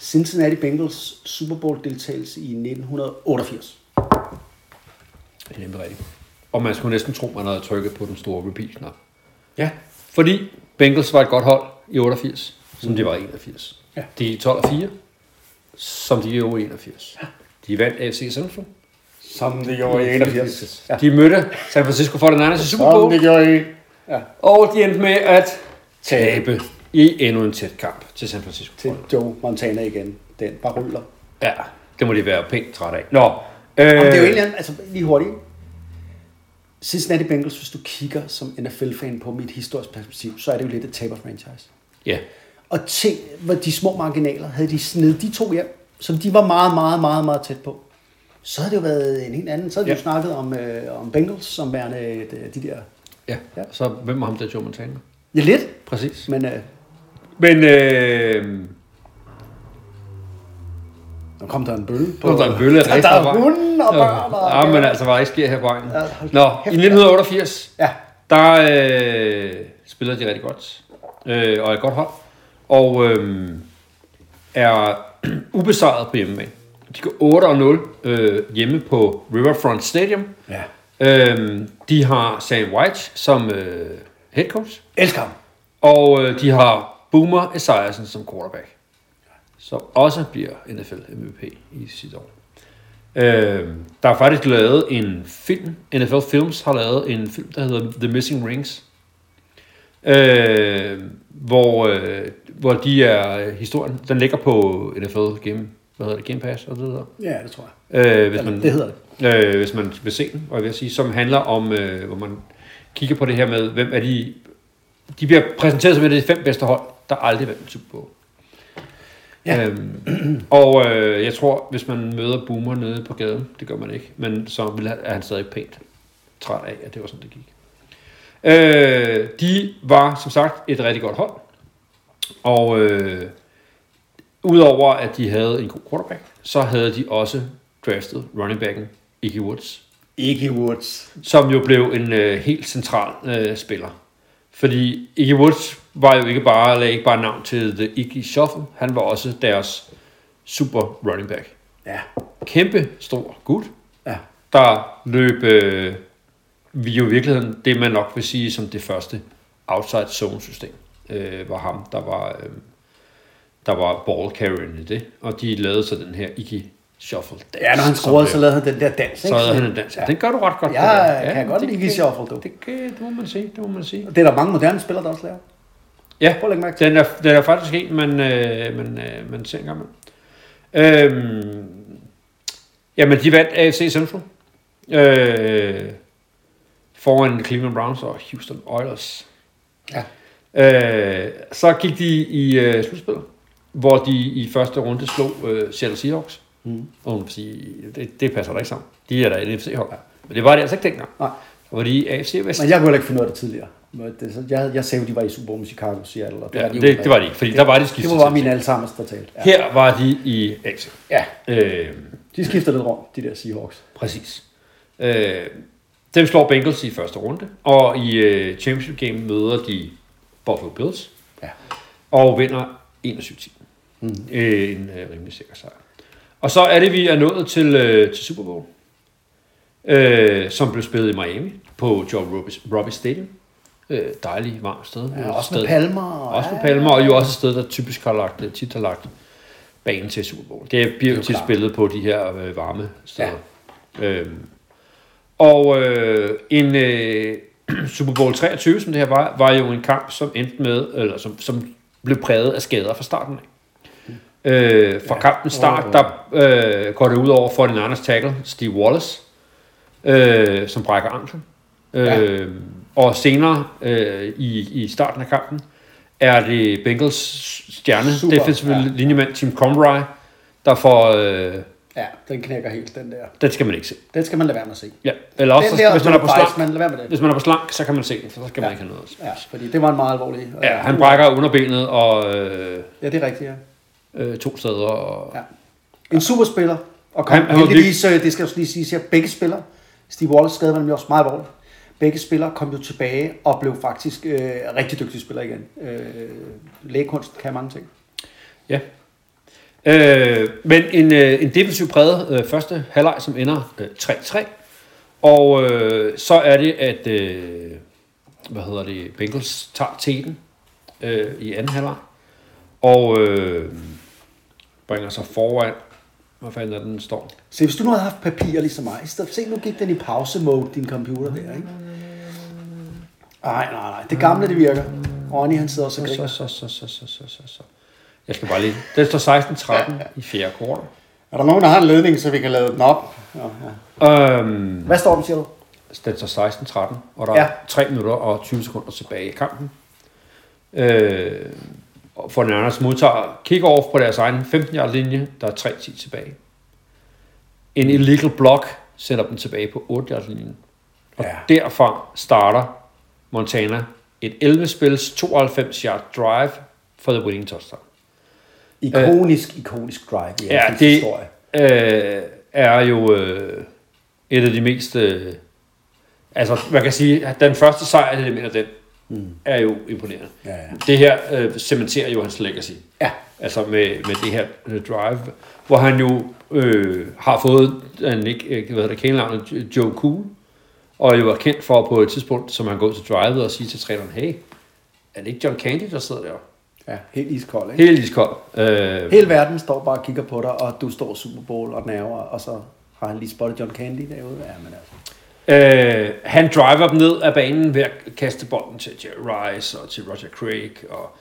Cincinnati Bengals Super Bowl-deltagelse i 1988. Det er nemlig rigtigt. Og man skulle næsten tro, man havde trykket på den store repeat-knap. Ja. Fordi Bengals var et godt hold i 88, som de var i 81. Ja. De er 12-4, som de gjorde i 81. Ja. De vandt AFC Central. Som de gjorde i 81. Ja. De mødte San Francisco 49ers i Super Bowl. Som de gjorde i. Ja. Og de endte med at tabe i endnu en tæt kamp til San Francisco. Til Joe Montana igen. Den bare ruller. Ja, det må de være pænt træt af. Nå. Jamen, det er jo egentlig, altså lige hurtigt. Cincinnati Bengals, hvis du kigger som NFL-fan på mit historisk perspektiv, så er det jo lidt et taber-franchise. Ja. Og til de små marginaler, havde de snedet de 2 hjem, som de var meget tæt på, så havde det jo været en helt anden. Så havde de jo snakket om Bengals som værende de der... Ja, ja. Så hvem var ham der, Joe Montana? Ja, lidt. Præcis. Men nu kom der en bølle. Der er hunden og børn. Ja, men altså, hvad der ikke sker her på vejen. Ja, nå, i 1988, der spiller de rigtig godt. Og er et godt hold. Og er ubesejret på hjemmebane. De går 8-0 hjemme på Riverfront Stadium. Ja. De har Sam White som head coach. Elsker ham. Og de har Boomer Esiason som quarterback. Som også bliver NFL MVP i sit år. Der er faktisk lavet en film. NFL Films har lavet en film, der hedder The Missing Rings. Hvor de er historien. Den ligger på NFL Game. Hvad hedder det? Game Pass? Eller det der? Ja, det tror jeg. Det hedder det. Hvis man vil se den, og jeg vil sige, som handler om, hvor man kigger på det her med, hvem er de... De bliver præsenteret som de 5 bedste hold, der aldrig vandt Super Bowl. Ja. Jeg tror, hvis man møder Boomer nede på gaden, det gør man ikke, men så er han stadig pænt træt af, at det var sådan, det gik. De var, som sagt, et rigtig godt hold, og udover at de havde en god quarterback, så havde de også draftet running backen Iggy Woods, som jo blev en helt central spiller. Fordi Iggy Woods var jo ikke bare navn til The Iggy Shuffle. Han var også deres super running back. Ja. Kæmpe stor gut. Ja. Der løb jo i virkeligheden det, man nok vil sige som det første outside zone system. Var ham, der var ball carrying i det. Og de lavede så den her Iggy Shuffle dans. Ja, når han scorede, så lavede han den der dans, ikke? Så lavede han en dans. Ja. Den gør du ret godt. Ja, kan godt lide Shuffle, du. Det må man sige, Og det er der mange moderne spillere, der også laver. Ja, den er faktisk en, man ser en gang med. Jamen, de vandt AFC Central foran Cleveland Browns og Houston Oilers. Ja. Så gik de i slutspillet, hvor de i første runde slog Seattle Seahawks. Og man siger, det passer da ikke sammen. De er der i NFC-hold. Ja. Men det var det altså ikke dengang. Nej. Var de AFC Vest? Men jeg kunne ikke finde noget af det tidligere. Jeg sagde, at de var i Super Bowl med Chicago, Seattle. Det var de ikke, fordi der var de skiftet. Det var min allesammen, der talte. Ja. Her var de i AFC. Ja. De skifter lidt rundt, de der Seahawks. Præcis. Dem slår Bengals i første runde, og i championship game møder de Buffalo Bills, ja, og vinder 21-10. En rimelig sikker sejr. Og så er det, vi er nået til Super Bowl, som blev spillet i Miami på Joe Robbie Stadium. Dejligt, varmt sted. Ja, også med palmer. Også med palmer, og jo også et sted, der typisk har tit har lagt banen til Super Bowl. Det bliver jo tit spillet på de her varme steder. Ja. Super Bowl 23, som det her var jo en kamp, som endte med, eller som blev præget af skader fra starten af. Fra kampens start, der går det ud over 49ers tackle Steve Wallace, som brækker anklen. Og senere i starten af kampen er det Bengals stjerne defensive linjemand Tim Conroy, der får... den knækker helt, den der. Den skal man ikke se. Den skal man lade være med at se. Ja. Eller også, hvis man er på slank, hvis man er på slank, så kan man se den, for så skal man ikke have noget. Ja, fordi det var en meget alvorlig... han brækker underbenet og... det er rigtigt, ja. 2 steder og... Ja. En superspiller. Og heldigvis, det skal jeg lige sige, at begge spillere, Steve Wallace skadede man jo også meget alvorligt. Begge spillere kom jo tilbage og blev faktisk rigtig dygtige spillere igen. Lægekunst kan mange ting. Ja. Men en defensiv præget første halvleg, som ender 3-3. Og så er det, at Bengals tager teten i anden halvleg. Og bringer sig foran. Hvad fanden er den står? Se, hvis du nu havde haft papir ligesom mig, se, nu gik den i pause-mode, din computer der, ikke? Nej, det gamle, det virker. Ronnie, han sidder også og griner. Så. Jeg skal bare lige... Den står 16-13 i fjerde kvartal. Er der nogen, der har en ledning, så vi kan lade den op? Ja. Hvad står den, siger du? Den står 16-13, og der er 3 minutter og 20 sekunder tilbage i kampen. For den andres modtager kick-off på deres egen 15-yard-linje. Der er 3-10 tilbage. En illegal block sender dem tilbage på 8-yard-linjen. Og derfra starter Montana et 11-spils 92-yard drive for the winning touchdown. Ikonisk drive i hans historie. Det er jo et af de mest... man kan sige, at den første sejr, det mener den, er jo imponerende. Ja. Det her cementerer jo hans legacy. Ja. Altså med det her drive, hvor han jo har fået kælenavnet Joe Cool, og jo er kendt for på et tidspunkt, som han går til drivet og siger til træneren, hey, er det ikke John Candy, der sidder der? Ja, helt iskold, ikke? Helt iskold. Hele verden står bare og kigger på dig, og du står Super Bowl og naver, og så har han lige spottet John Candy derude. Ja, men altså... han driver dem ned af banen ved at kaste bolden til Jerry Rice og til Roger Craig og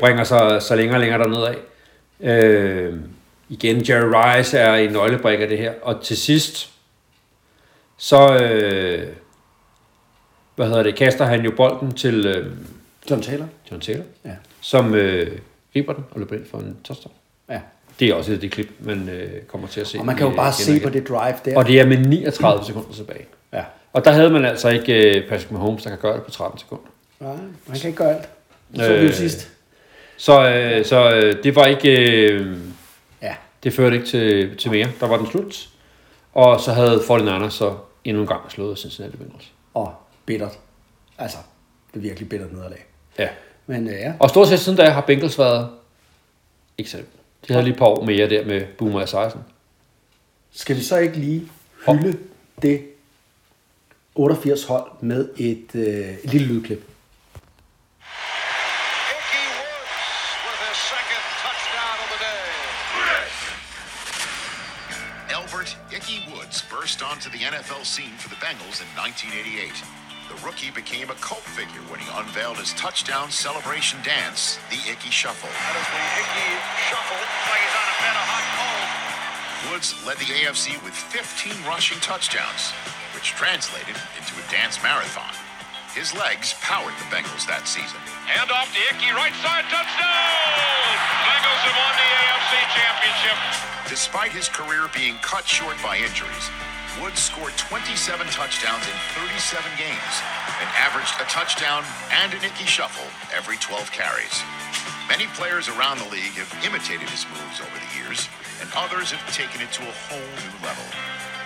bringer sig så længere derned af. Igen, Jerry Rice er en nøglebrik af det her, og til sidst så kaster han jo bolden til John Taylor, ja, som griber den og løber ind for en touchdown. Ja. Det er også det klip, man kommer til at se. Og man kan jo bare se på det drive der. Og det er med 39 sekunder tilbage. Ja. Og der havde man altså ikke Patrick Mahomes, der kan gøre det på 13 sekunder. Nej, man kan ikke gøre alt. Så det jo sidst. Så det var ikke... Det førte ikke til mere. Der var den slut. Og så havde 49ers så endnu en gang slået Cincinnati Bengals. Og bittert. Altså, det er virkelig bittert nederlag. Ja. Men, og stort set siden da har Bengals været ikke selv. De havde lige et par år mere der med Boomer og 16. Skal vi så ikke lige hylde det 88 hold med et lille lydklip? Albert Icky Woods burst onto the NFL scene for the Bengals in 1988. The rookie became a cult figure when he unveiled his touchdown celebration dance, the Icky Shuffle. That is the Icky Shuffle. Plays on a bed of hot coal. Woods led the AFC with 15 rushing touchdowns, which translated into a dance marathon. His legs powered the Bengals that season. Hand off to Icky, right side, touchdown! Bengals have won the AFC Championship. Despite his career being cut short by injuries, Woods scored 27 touchdowns in 37 games and averaged a touchdown and a Nicky Shuffle every 12 carries. Many players around the league have imitated his moves over the years, and others have taken it to a whole new level.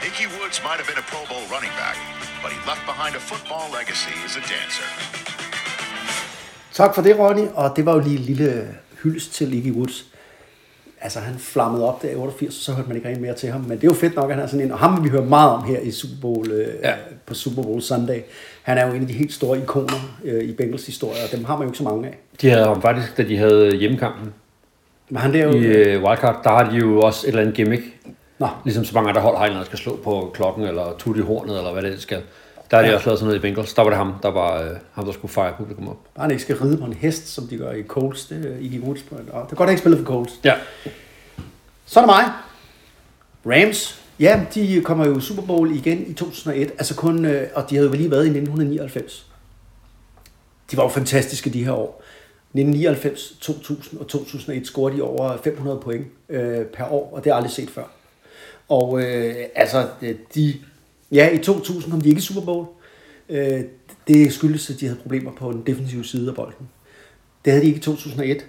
Nicky Woods might have been a Pro Bowl running back, but he left behind a football legacy as a dancer. Tak for det, Ronnie, og det var jo lige en lille hyldest til Nicky Woods. Altså, han flammede op der i 88, så hørte man ikke rent mere til ham. Men det er jo fedt nok, at han er sådan en, og ham vil vi høre meget om her i Super Bowl, på Super Bowl Sunday. Han er jo en af de helt store ikoner i Bengals historie, og dem har man jo ikke så mange af. De havde ham faktisk, da de havde hjemmekampen. Men han der jo... I Wildcard, der har de jo også et eller andet gimmick. Nå. Ligesom så mange andre hold har en eller anden, der skal slå på klokken, eller tutte i hornet, eller hvad det skal. Der har de også lavet sådan noget i Bengals. Der var det ham, der var ham, der skulle fejre publikum op. Bare han ikke skal ride på en hest, som de gør i Colts. Det er godt, ikke spillet for Colts. Ja. Så er det mig. Rams. Ja, de kommer jo i Super Bowl igen i 2001. Altså kun, og de havde jo lige været i 1999. De var jo fantastiske de her år. 1999, 2000 og 2001 scorede de over 500 point per år, og det har jeg aldrig set før. Og altså, de... Ja, i 2000 kom de ikke i Super Bowl. Det skyldes, at de havde problemer på den defensive side af bolden. Det havde de ikke i 2001.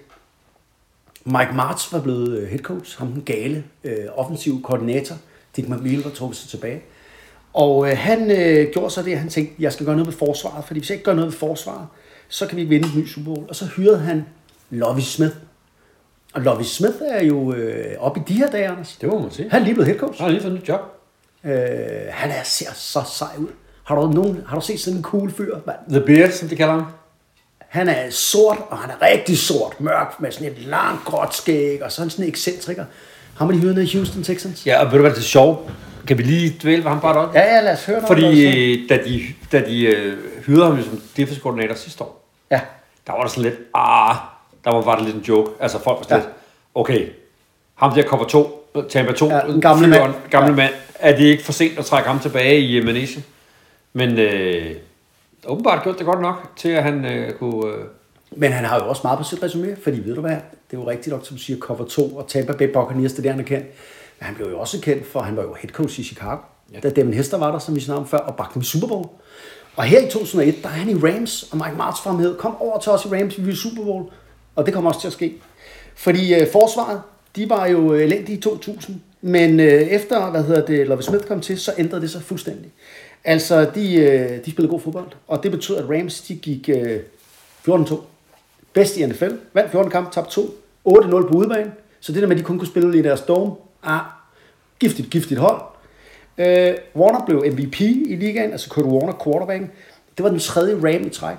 Mike Martz var blevet head coach, ham den gale offensive koordinator. Dick Vermeil var trukket sig tilbage. Og han gjorde så det, at han tænkte, jeg skal gøre noget ved forsvaret, fordi hvis jeg ikke gør noget ved forsvaret, så kan vi ikke vinde en ny Super Bowl. Og så hyrede han Lovie Smith. Og Lovie Smith er jo oppe i de her dage, Anders. Det må man sige. Han er lige blevet head coach. Han har lige fået nyt job. Han ser så sej ud. Har du set sådan en cool fyr, mand? The Beard, som de kalder ham. Han er sort, og han er rigtig sort, mørk, med sådan et langt gråt skæg, og sådan en ekscentriker. Ham har de hyret ned i Houston Texans. Ja, og ved du hvad, det er sjovt. Kan vi lige dvæle ved ham bare dog? Ja, lad os høre noget. Fordi da de hyrede ham som defensive coordinator sidste år, ja, der var der sådan lidt, der var det lidt en joke. Altså folk var sådan lidt, okay, ham der cover 2, Tampa 2, den gamle mand. Er det ikke for sent at trække ham tilbage i Manesien? Men åbenbart gjorde det godt nok til, at han kunne... Men han har jo også meget på sit resume, fordi ved du hvad, det er jo rigtigt nok, som du siger, cover 2 og Tampa Bay Buccaneers, det der han er kendt. Men han blev jo også kendt, for han var jo head coach i Chicago, da Devin Hester var der, som vi snakkede om før, og bragte dem i Super Bowl. Og her i 2001, der er han i Rams, og Mike Martz fremhed, kom over til os i Rams, vi ville Super Bowl, og det kommer også til at ske. Fordi forsvaret, de var jo elendige i 2000, men efter, Lovie Smith kom til, så ændrede det sig fuldstændig. Altså, de spillede god fodbold, og det betød, at Rams, de gik 14-2. Bedst i NFL, vandt 14 kamp, tabte 2, 8-0 på udebane. Så det der med, at de kun kunne spille i deres dome, giftigt hold. Warner blev MVP i ligaen, altså Kurt Warner, quarterbacken. Det var den tredje Ram i træk.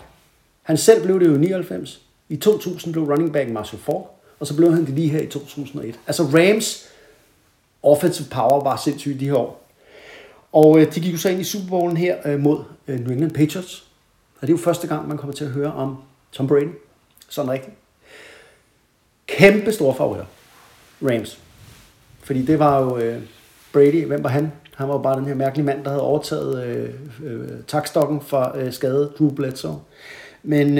Han selv blev det jo i 99. I 2000 blev running backen Marshall Faulk, og så blev han det lige her i 2001. Altså Rams... Offensive power var sindssygt de her år. Og de gik jo så ind i Super Bowlen her mod New England Patriots. Og det er jo første gang, man kommer til at høre om Tom Brady. Sådan rigtigt. Kæmpe store favoritter. Rams. Fordi det var jo Brady. Hvem var han? Han var jo bare den her mærkelige mand, der havde overtaget takstokken fra skadet Drew Bledsoe. Men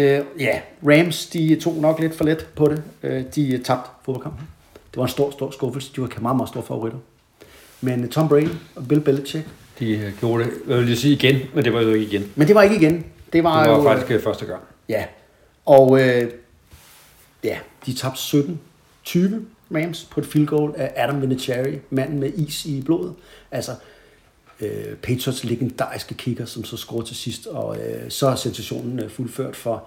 Rams, de tog nok lidt for let på det. De tabte fodboldkampen. Det var en stor skuffelse. De var meget, meget store favoritter. Men Tom Brady og Bill Belichick... De gjorde det. Jeg vil sige igen, men det var jo ikke igen. Men det var ikke igen. Det var jo faktisk første gang. Ja. Og de tabte 17-20 Rams på et field goal af Adam Vinatieri, manden med is i blodet. Altså Patriots legendariske kicker, som så scorede til sidst. Og så er sensationen fuldført for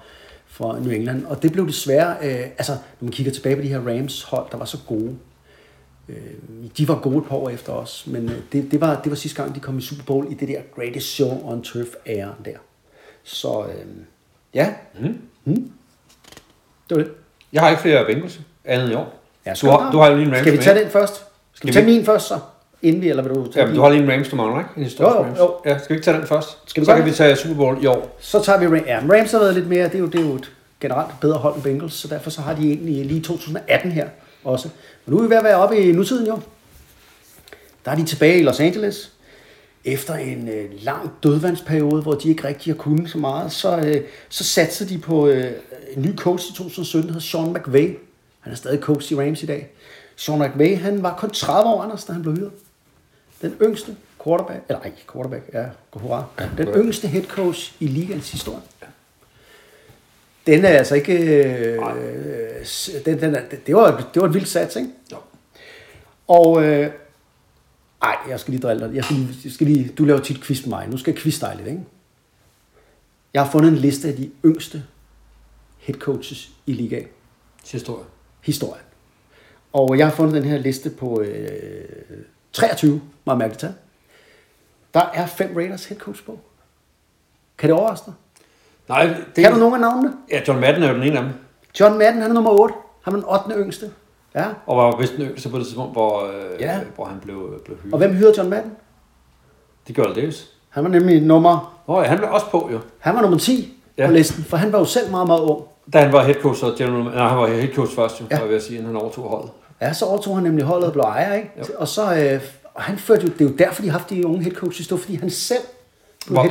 New England, og det blev desværre, når man kigger tilbage på de her Rams hold, der var så gode. De var gode et par år efter os, men det var sidste gang, de kom i Super Bowl i det der Greatest Show on Turf æren der. Så det var det. Jeg har ikke flere Bengals andet i år. Ja, du har jo lige en Rams. Skal vi tage den først? Skal vi tage min først så? Inden vi, eller vil du tage du har lige en Rams, du mangler, ikke? En jo. Ja, skal vi ikke tage den først? Så kan vi tage Super Bowl i år. Så tager vi Rams. Ja, Rams har været lidt mere, det er jo et generelt bedre hold end Bengals, så derfor så har de egentlig lige 2018 her også. Men nu er vi ved at være oppe i nutiden jo. Der er de tilbage i Los Angeles. Efter en lang dødvandsperiode, hvor de ikke rigtig har kunnet så meget, så satsede de på en ny coach i 2017, hedder Sean McVay. Han er stadig coach i Rams i dag. Sean McVay, han var kun 30 år, Anders, da han blev hyret. Den yngste Den yngste head coach i ligaens historie. Den er altså ikke... det var et vildt sats, ikke? Jo. Og... jeg skal lige drille dig. Du laver tit quiz med mig. Nu skal jeg quiz dig lidt, ikke? Jeg har fundet en liste af de yngste head coaches i ligaen. Historien. Og jeg har fundet den her liste på 23, meget mærkeligt tal. Der er 5 Raiders head coach på. Kan det overraske dig? Nej, det... Kan du nogen af navnene? Ja, John Madden er jo den ene af dem. John Madden, han er nummer 8. Han er den 8. yngste. Ja. Og var vist den yngste på det tidspunkt, hvor han blev hyret. Og hvem hyrede John Madden? Det gjorde Davis. Han var nemlig nummer... han blev også på, jo. Han var nummer 10 på listen, for han var jo selv meget, meget ung. Da han var head coach, han var head coach først, var jeg ved at sige, inden han overtog holdet. Ja, så overtog han nemlig holdet og blev ejer, ikke? Ja. Og så... og han førte jo... Det er jo derfor, de har haft de unge head coaches, det var, fordi han selv... Ja.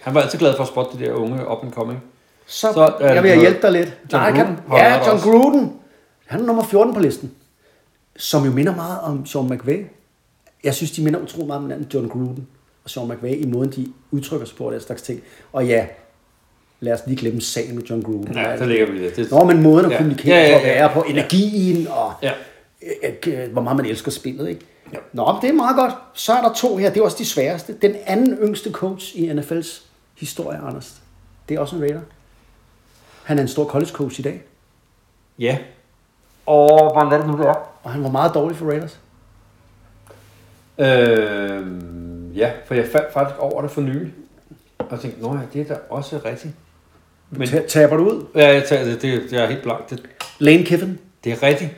Han var altid glad for at spotte de der unge up and coming. Så jeg vil hjælpe dig lidt. John Gruden. Han er nummer 14 på listen. Som jo minder meget om Sean McVay. Jeg synes, de minder utrolig meget om hinanden, John Gruden og Sean McVay, i måden, de udtrykker sig på og den slags ting. Og ja, lad os lige glemme sagen med John Gruden. Ja, så ligger vi det. Nå, men måden at kommunikere på, at være på, energien og hvor meget man elsker spillet, ikke? Ja. Nå, det er meget godt. Så er der 2 her. Det er også de sværeste. Den anden yngste coach i NFL's historie, Anders. Det er også en Raider. Han er en stor college coach i dag. Ja. Og hvordan er det nu, det er? Og han var meget dårlig for Raiders. For jeg faldt faktisk over det for nylig. Og tænkte, det er da også rigtigt. Men taber du ud? Ja, jeg tager det. Jeg er helt blank. Lane Kiffin? Det er rigtigt.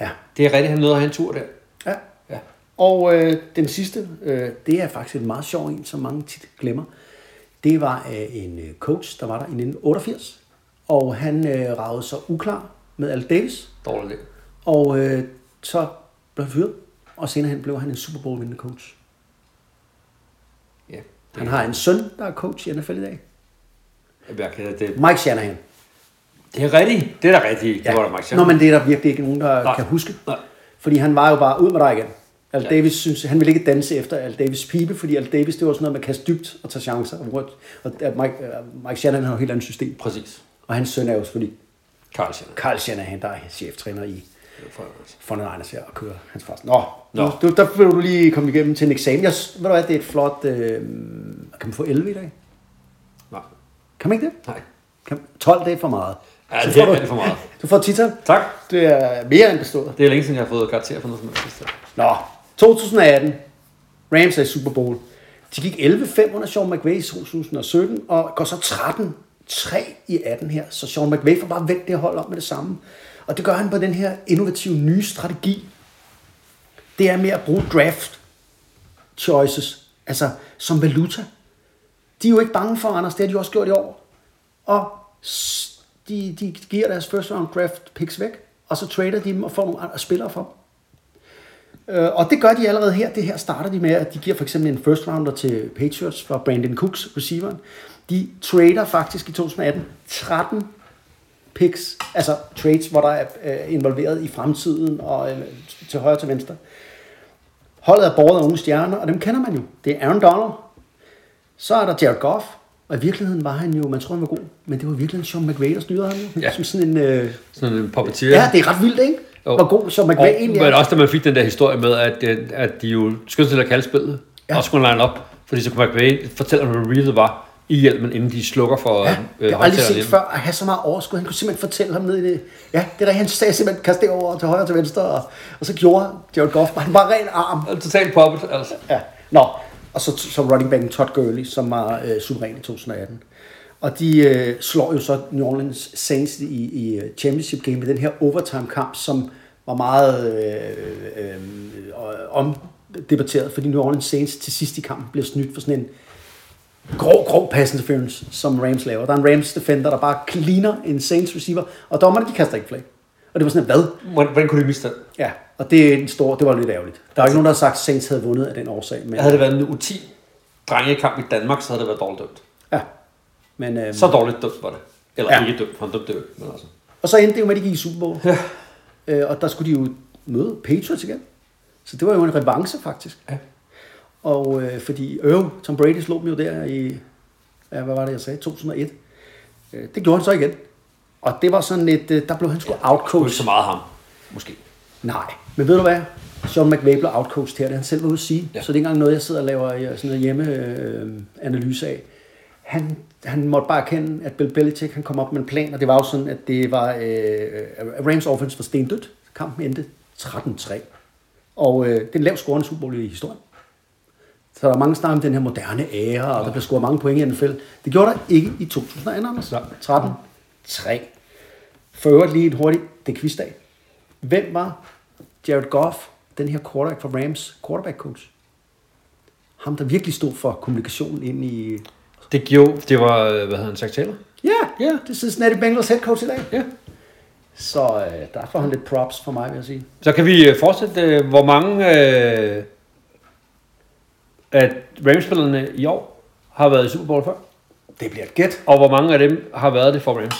Ja. Det er rigtigt, han nåede at have en tur der. Ja. Og den sidste, det er faktisk et meget sjov en, som mange tit glemmer. Det var en coach, der var der i 1988, og han ragede sig uklar med Al Davis. Dårligt. Og så blev han fyret, og senere hen blev han en Super Bowl-vindende coach. Ja. Han har en søn, der er coach i NFL i dag. Mike Shanahan. Det er rigtigt. Det er da rigtigt. Ja. Nå, men det er der virkelig ikke nogen, der kan huske. Nej. Fordi han var jo bare ud med dig igen. Al Davis synes, han ville ikke danse efter Al Davis pibe, fordi Al Davis, det var sådan noget med at kaste dybt og tage chancer. Og Mike Shanahan har jo et helt andet system. Præcis. Og hans søn er jo selvfølgelig Carl Shanahan, der er cheftræner i Fondet Ejners her og kører hans fars. Der vil du lige komme igennem til en eksamen. Ved du hvad, det er et flot... kan man få 11 i dag? Nej. Kan man ikke det? Nej. 12, det er for meget. Ja, det er for meget. Du får titan. Tak. Det er mere end bestået. Det er længe siden, jeg har fået karakter for noget som helst. Nå, 2018. Rams er i Super Bowl. De gik 11-5 under Sean McVay i 2017, og går så 13-3 i 18 her. Så Sean McVay får bare vendt det hold op med det samme. Og det gør han på den her innovative nye strategi. Det er med at bruge draft choices, altså som valuta. De er jo ikke bange for, Anders, det har de også gjort i år. Og de giver deres first round draft picks væk, og så trader de dem og får nogle andre spillere for dem. Og det gør de allerede her. Det her starter de med, at de giver for eksempel en first rounder til Patriots for Brandon Cooks, receiveren. De trader faktisk i 2018 13 picks, altså trades, hvor der er involveret i fremtiden og til højre og til venstre. Holdet er båret af unge stjerner, og dem kender man jo. Det er Aaron Donald. Så er der Jared Goff. Og i virkeligheden var han jo, man troede han var god, men det var virkelig en Sean McVay, der styrede ham jo. Ja. Som sådan en puppeteer. Ja, det er ret vildt, ikke? Hvor god Sean McVay egentlig er. Men også da man fik den der historie med, at de jo skyndte til at kalde spillet, og skulle line op, fordi så kunne McVay fortælle, hvad reelet var i hjelmen, inden de slukker for jeg har aldrig set før at have så meget overskud. Han kunne simpelthen fortælle ham ned i det. Ja, det der, han sagde simpelthen, kaste det over til højre og til venstre, og så gjorde Jared Goff, han var ren arm. Totalt puppet, altså. Ja, og så running backen Todd Gurley, som var suveræn i 2018. Og de slår jo så New Orleans Saints i championship game med den her overtime-kamp, som var meget omdebatteret, fordi New Orleans Saints til sidst i kampen blev snydt for sådan en grov pass interference, som Rams laver. Der er en Rams defender, der bare cleaner en Saints receiver, og dommerne, de kaster ikke flag. Og det var sådan, hvad? Hvordan kunne de miste det? Ja, og det er det var lidt ærgerligt. Der er ikke nogen, der har sagt, at Saints havde vundet af den årsag. Men... Havde det været en U10-drengekamp i Danmark, så havde det været dårligt dømt. Ja. Men, så dårligt dømt var det. Eller ikke dømt, for han dømte det. Men altså. Og så endte det jo med, at de gik i Super Bowl. Ja. Og der skulle de jo møde Patriots igen. Så det var jo en revanche, faktisk. Ja. Og fordi Tom Brady slog dem jo der i, hvad var det jeg sagde, 2001. Det gjorde han så igen. Og det var sådan et, der blev han sgu outcoached. Ikke så meget ham, måske. Nej, men ved du hvad? Sean McVay blev outcoached her, det han selv var ude at sige. Ja. Så det er ikke engang noget, jeg sidder og laver sådan en hjemmeanalyse af. Han måtte bare erkende, at Bill Belichick han kom op med en plan, og det var jo sådan, at det var Rams offense var stendødt. Kampen endte 13-3. Og det er den lavt scorende Super Bowl i historien. Så der er mange snakker om den her moderne ære, og der blev scoret mange point i NFL. Det gjorde der ikke i 2001, Anders. 13-3. For øvrigt lige et hurtigt, det er quizdag. Hvem var Jared Goff, den her quarterback for Rams, quarterback coach? Ham, der virkelig stod for kommunikationen ind i... Det var, hvad hedder han, Zach Taylor? Ja, det er Cincinnati Bengals head coach i dag. Ja. Så der får han lidt props for mig, vil jeg sige. Så kan vi fortsætte, hvor mange... at Rams-spillerne i år har været i Super Bowl før. Det bliver et gæt. Og hvor mange af dem har været det for Rams?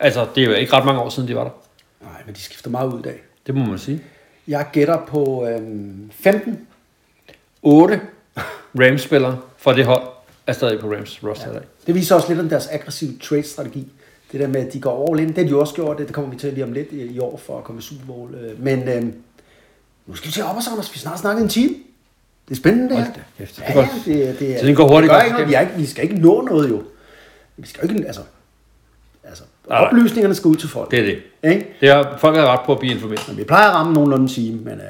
Altså, det er jo ikke ret mange år siden, de var der. Nej, men de skifter meget ud i dag. Det må man sige. Jeg gætter på 15. 8 Rams-spillere fra det hold er stadig på Rams roster i dag. Det viser også lidt om deres aggressive trade-strategi. Det der med, at de går all in. Det har de også gjort. Det kommer vi til lige om lidt i år for at komme i Super Bowl. Men nu skal vi se op og så, Anders. Vi snart snakker en time. Det er spændende, det her. Det den går hurtigt. Vi skal ikke nå noget, jo. Vi skal ikke, altså oplysningerne skal ud til folk. Det er det. Ikke? Det er, folk har ret på at blive informeret. Men vi plejer at ramme nogenlunde en time, men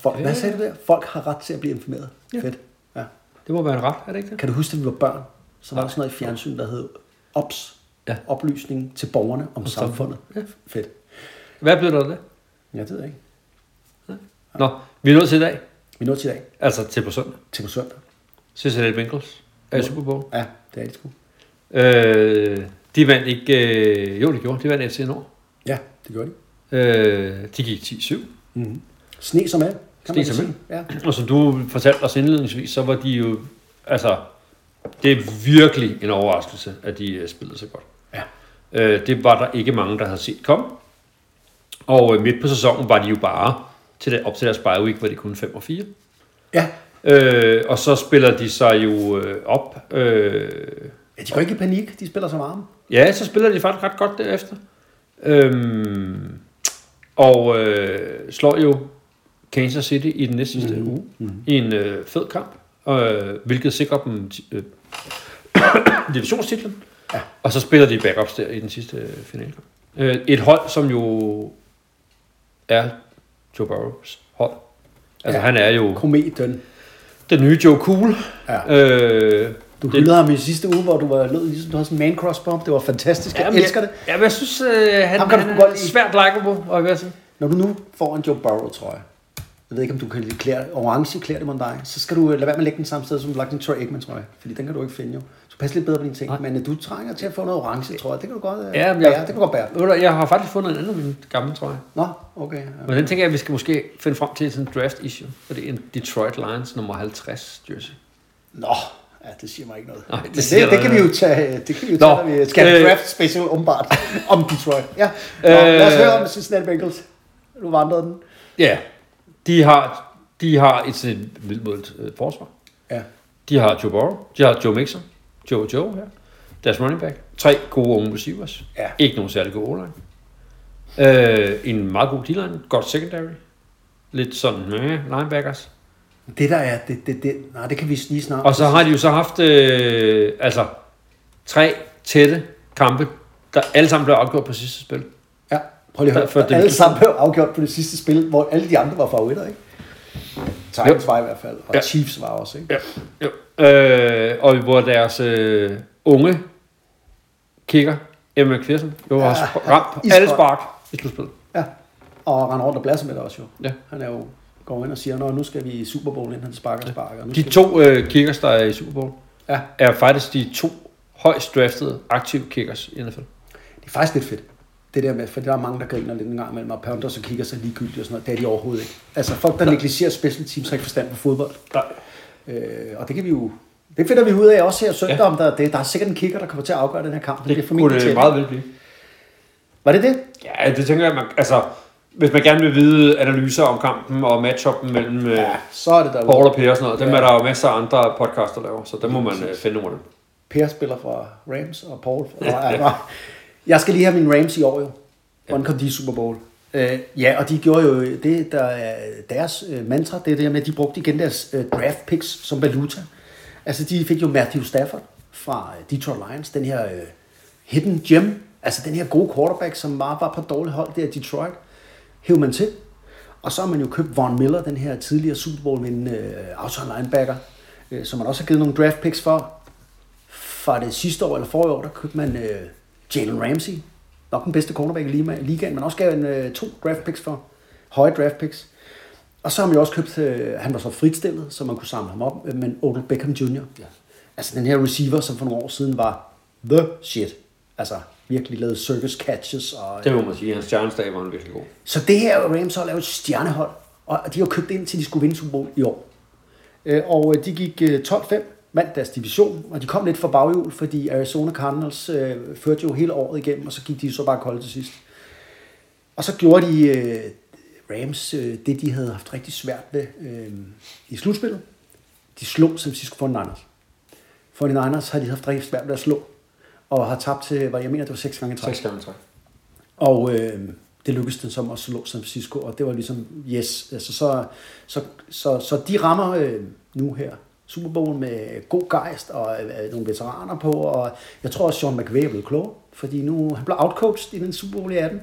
folk, hvad sagde du der? Folk har ret til at blive informeret. Ja. Fedt. Ja. Det må være en ret, er det ikke det? Kan du huske, at vi var børn? Så var der sådan noget i fjernsyn, der hed OBS. Ja. Oplysning til borgerne om samfundet. Ja. Fedt. Hvad blev der af det? Jeg ved ikke. Ja. Nå, vi er nået til i dag. Vi er nået til i dag. Altså til på søndag. Cincinnati Bengals er i Super Bowl. Ja, det er de sgu. De vandt ikke... jo, det gjorde de. Vandt AFC Nord. Ja, det gjorde de. De gik 10-7. Mm-hmm. Sne som er. Ja. Og som du fortalte os indledningsvis, så var de jo... Altså, det er virkelig en overraskelse, at de spillede så godt. Ja. Det var der ikke mange, der havde set komme. Og midt på sæsonen var de jo bare... op til deres bye week, hvor de kun 5-4. Ja. Og så spiller de sig jo op. Ja, de går ikke i panik. De spiller så varme. Ja, så spiller de faktisk ret godt derefter. Og slår jo Kansas City i den næste uge i en fed kamp, hvilket sikrer dem divisionstitlen. Ja. Og så spiller de backups der i den sidste finalkamp. Et hold, som jo er... Joe Burrows hold. Altså han er jo... Kometen. Den nye Joe Cool. Ja. Du hyldede ham i sidste uge, hvor du var lød ligesom, du havde sådan en man-cross bomb. Det var fantastisk. Jeg elsker det. Ja, men jeg synes, han er svært likeable. Når du nu får en Joe Burrow-trøje, jeg ved ikke, om du kan lide orange-klære det mod dig, så skal du lade være med at lægge den samme sted, som du lagde din Troy Aikman-trøje. Fordi den kan du ikke finde jo. Så pas lidt bedre på dine ting. Ja. Men du trænger til at få noget orange-trøje. Det kan du godt bære. Jeg har faktisk fundet en anden af mine gamle trøje. Nå, okay. Men den tænker jeg, at vi skal måske finde frem til en draft-issue. For det er en Detroit Lions nummer 50 jersey. Nå, ja, det siger mig ikke noget. Nej, det kan vi jo tage, når vi skal draft special åbenbart om Detroit. Ja. Nå, lad os høre om Cincinnati Bengals. Du vandrede den. Ja. De har et middelmådigt forsvar. Ja. De har Joe Burrow, de har Joe Mixon, Joe her, deres running back, 3 gode unge receivers, ikke nogen særlig gode O-line, en meget god D-line, godt secondary, lidt sådan linebackers. Det der er, nej, det kan vi lige snart. Og så har de jo så haft 3 tætte kampe, der alle sammen blev afgjort på sidste spil. Alle sammen blev afgjort på det sidste spil, hvor alle de andre var favoritter, ikke? Titans var i hvert fald, og Chiefs var også, ikke? Ja. Og hvor deres unge kicker, Emma McPherson, jo også ramt alle spark i slutspillet. Ja, og render rundt og blæser med det også, jo. Ja. Han er jo går ind og siger, nu skal vi i Super Bowl, inden han sparker. De to kickers, der er i Super Bowl, er faktisk de 2 højst draftede aktive kickers i NFL. Det er faktisk lidt fedt. Det der med, for der er mange, der griner lidt en gang imellem, og pounder, så kigger sig ligegyldigt og sådan noget. Det er de overhovedet ikke. Altså folk, der negligerer special teams, har ikke forstand på fodbold. Nej. Og det kan vi jo... Det finder vi ud af også her søndag, om der er sikkert en kicker, der kommer til at afgøre den her kamp. Det kunne det meget vel blive. Var det det? Ja, det tænker jeg, man... Altså, Hvis man gerne vil vide analyser om kampen og matchupen mellem Paul og Per og sådan noget, dem er der jo masser af andre podcasts, der laver, så dem må man finde nogle af dem. Per spiller fra Rams, og Paul Jeg skal lige have min Rams i år jo. Hvordan kom de i Super Bowl? Og de gjorde jo det, der er deres mantra, det er det med, at de brugte igen deres draft picks som valuta. Altså, de fik jo Matthew Stafford fra Detroit Lions, den her hidden gem, altså den her gode quarterback, som bare var på et dårligt hold der i Detroit. Hæv man til. Og så har man jo købt Von Miller, den her tidligere Super Bowl med en outside linebacker, som man også har givet nogle draft picks for. Fra det sidste år eller forrige år, der købte man Jalen Ramsey, nok den bedste cornerback i ligaen, men også gav en 2 draft picks for, høje draft picks. Og så har man jo også købt, han var så fritstillet, så man kunne samle ham op, men Odell Beckham Jr. Ja. Altså den her receiver, som for nogle år siden var the shit. Altså virkelig lavede circus catches. Og, det må man sige, hans stjernesdag var han virkelig god. Så det her Rams har lavet et stjernehold, og de har købt ind til, de skulle vinde Super Bowl i år. Og de gik 12-5. vandt deres division, og de kom lidt for baghjul, fordi Arizona Cardinals førte jo hele året igennem, og så gik de så bare kolde til sidst. Og så gjorde de Rams det, de havde haft rigtig svært ved i slutspillet. De slog San Francisco 49ers. 49ers har de haft rigtig svært ved at slå, og har tabt til, hvad jeg mener, det var 6 gange 3. 6 gange 3. Og det lykkedes den som at slå San Francisco, og det var ligesom, yes, altså, så de rammer nu her Super Bowl med god gejst og nogle veteraner på, og jeg tror også, Sean McVay blev klog, fordi nu han blev outcoached i den Super Bowl i 18.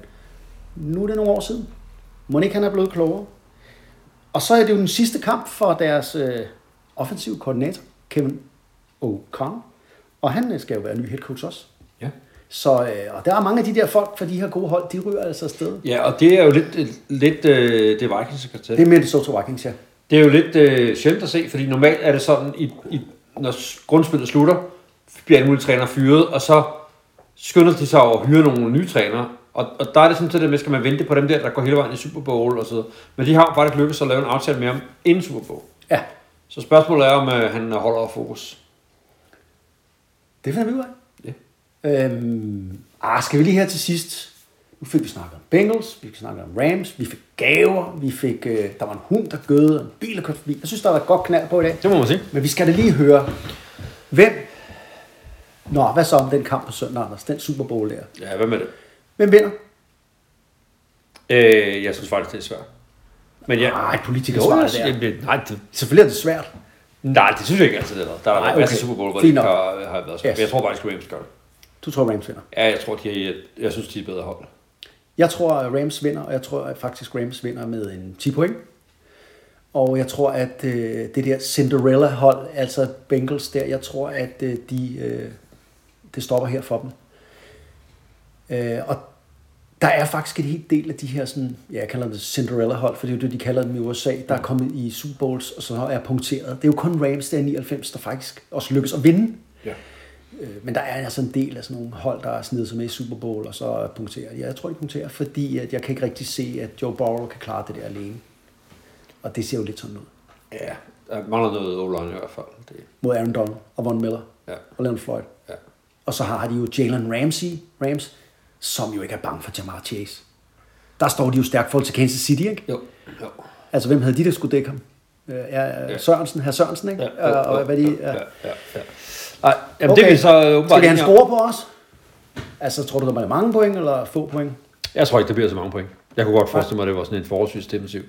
Nu er det nogle år siden. Må ikke han er blevet klogere. Og så er det jo den sidste kamp for deres offensive koordinator, Kevin O'Connell, og han skal jo være ny head coach også. Ja. Så, og der er mange af de der folk fra de her gode hold, de ryger altså afsted. Ja, og det er jo lidt det Vikings-sekretær. Det er Minnesota Vikings, ja. Det er jo lidt sjældent at se, fordi normalt er det sådan, når grundspillet slutter, bliver alle mulige træner fyret, og så skynder de sig over at hyre nogle nye trænere. Og der er det sådan set, at skal man vente på dem der går hele vejen i Super Bowl og så. Men de har jo faktisk lykkedes at lave en aftale med ham inden Super Bowl. Ja. Så spørgsmålet er, om han holder fokus. Det finder vi ud af. Ja. Skal vi lige her til sidst. Nu fik vi snakket om Bengals, vi fik snakket om Rams, vi fik gaver, vi fik, der var en hund, der gødede, en bil, der kørte forbi. Jeg synes, der var et godt knald på i dag. Det må man sige. Men vi skal da lige høre, hvem... Nå, hvad så om den kamp på søndag, Anders? Den Super Bowl der. Ja, hvad med det? Hvem vinder? Jeg synes faktisk, det er svært. Men ja. Nej, politikere svarer det der. Nej, selvfølgelig er det svært. Nej, det synes jeg ikke altid, det er. Der er okay. Masser af Super Bowl, hvor det har været svært. Yes. Jeg tror faktisk, Rams gør det. Du tror, Rams vinder? Ja, jeg tror, jeg synes, de er bedre hold. Jeg tror, at Rams vinder, og jeg tror at faktisk, Rams vinder med en 10 point. Og jeg tror, at det der Cinderella-hold, altså Bengals der, jeg tror, at det stopper her for dem. Og der er faktisk en hel del af de her, sådan, jeg kalder det Cinderella-hold, for det er jo det, de kalder dem i USA, der er kommet i Super Bowls, og så er punkteret. Det er jo kun Rams, der er 99, der faktisk også lykkes at vinde. Ja. Men der er altså en del af sådan nogle hold, der sned sig med i Super Bowl, og så punkterer. Ja, jeg tror, de punkterer, fordi at jeg kan ikke rigtig se, at Joe Burrow kan klare det der alene. Og det ser jo lidt sådan ud. Ja, der mangler noget O-line i hvert fald. Det... Mod Aaron Donald og Von Miller og Leonard Floyd. Ja. Og så har de jo Jalen Rams, som jo ikke er bange for Ja'Marr Chase. Der står de jo stærkt forhold til Kansas City, ikke? Jo. Altså, hvem havde de, der skulle dække ham? Sørensen, ikke? Ja. Og hvad de... Ja. Ej, jamen okay. Det vil så skal han score på os? Altså, tror du, der bliver mange point, eller få point? Jeg tror ikke, der bliver så mange point. Jeg kunne godt forestille mig, at det var sådan en forholdsvis defensivt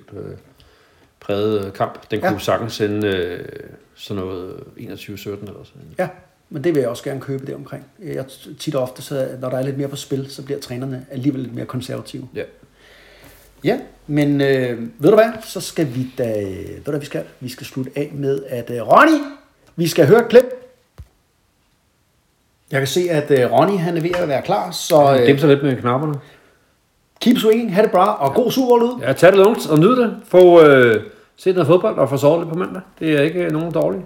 præget kamp. Den kunne sagtens sende sådan noget 21-17 eller sådan. Ja, men det vil jeg også gerne købe det omkring. Jeg tit og ofte, så når der er lidt mere på spil, så bliver trænerne alligevel lidt mere konservative. Ja. Ja, men ved du hvad? Så skal vi da... Ved du hvad, vi skal? Vi skal slutte af med, at Ronnie, vi skal høre et klip. Jeg kan se, at Ronnie, han er ved at være klar, så... Dem så lidt med knapperne. Keep swinging, have det bra, og god Superbowl ud. Ja, tag det lungt og nyd det. Få set noget fodbold og få sovet lidt på mandag. Det er ikke nogen dårlig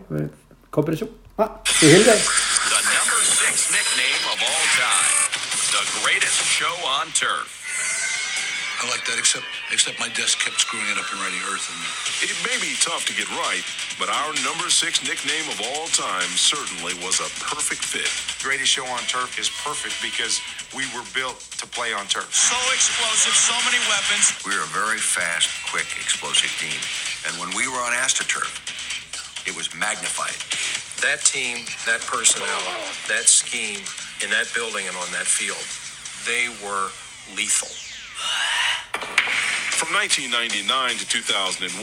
kompetition. Nej, det er heldigdag. The number 6 nickname of all time. The greatest show on turf. I like that, except my desk kept screwing it up and writing Earth in there. It may be tough to get right, but our #6 nickname of all time certainly was a perfect fit. Greatest show on turf is perfect because we were built to play on turf. So explosive, so many weapons. We were a very fast, quick, explosive team. And when we were on AstroTurf, it was magnified. That team, that personnel, that scheme, in that building and on that field, they were lethal. From 1999 to 2001,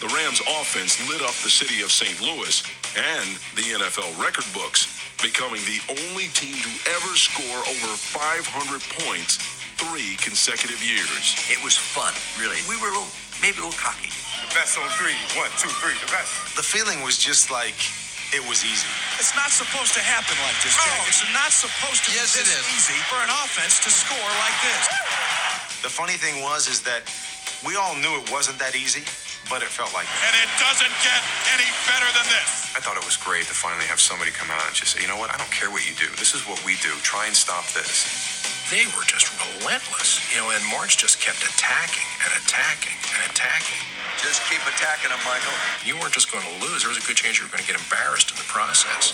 the Rams' offense lit up the city of St. Louis and the NFL record books, becoming the only team to ever score over 500 points 3 consecutive years. It was fun, really. We were maybe a little cocky. The best on 3. 1, 2, 3, the best. The feeling was just like it was easy. It's not supposed to happen like this, Jack. Oh. It's not supposed to be this easy for an offense to score like this. The funny thing was that we all knew it wasn't that easy, but it felt like it. And it doesn't get any better than this. I thought it was great to finally have somebody come out and just say, you know what, I don't care what you do. This is what we do. Try and stop this. They were just relentless. You know, and Martz just kept attacking and attacking and attacking. Just keep attacking them, Michael. You weren't just going to lose. There was a good chance you were going to get embarrassed in the process.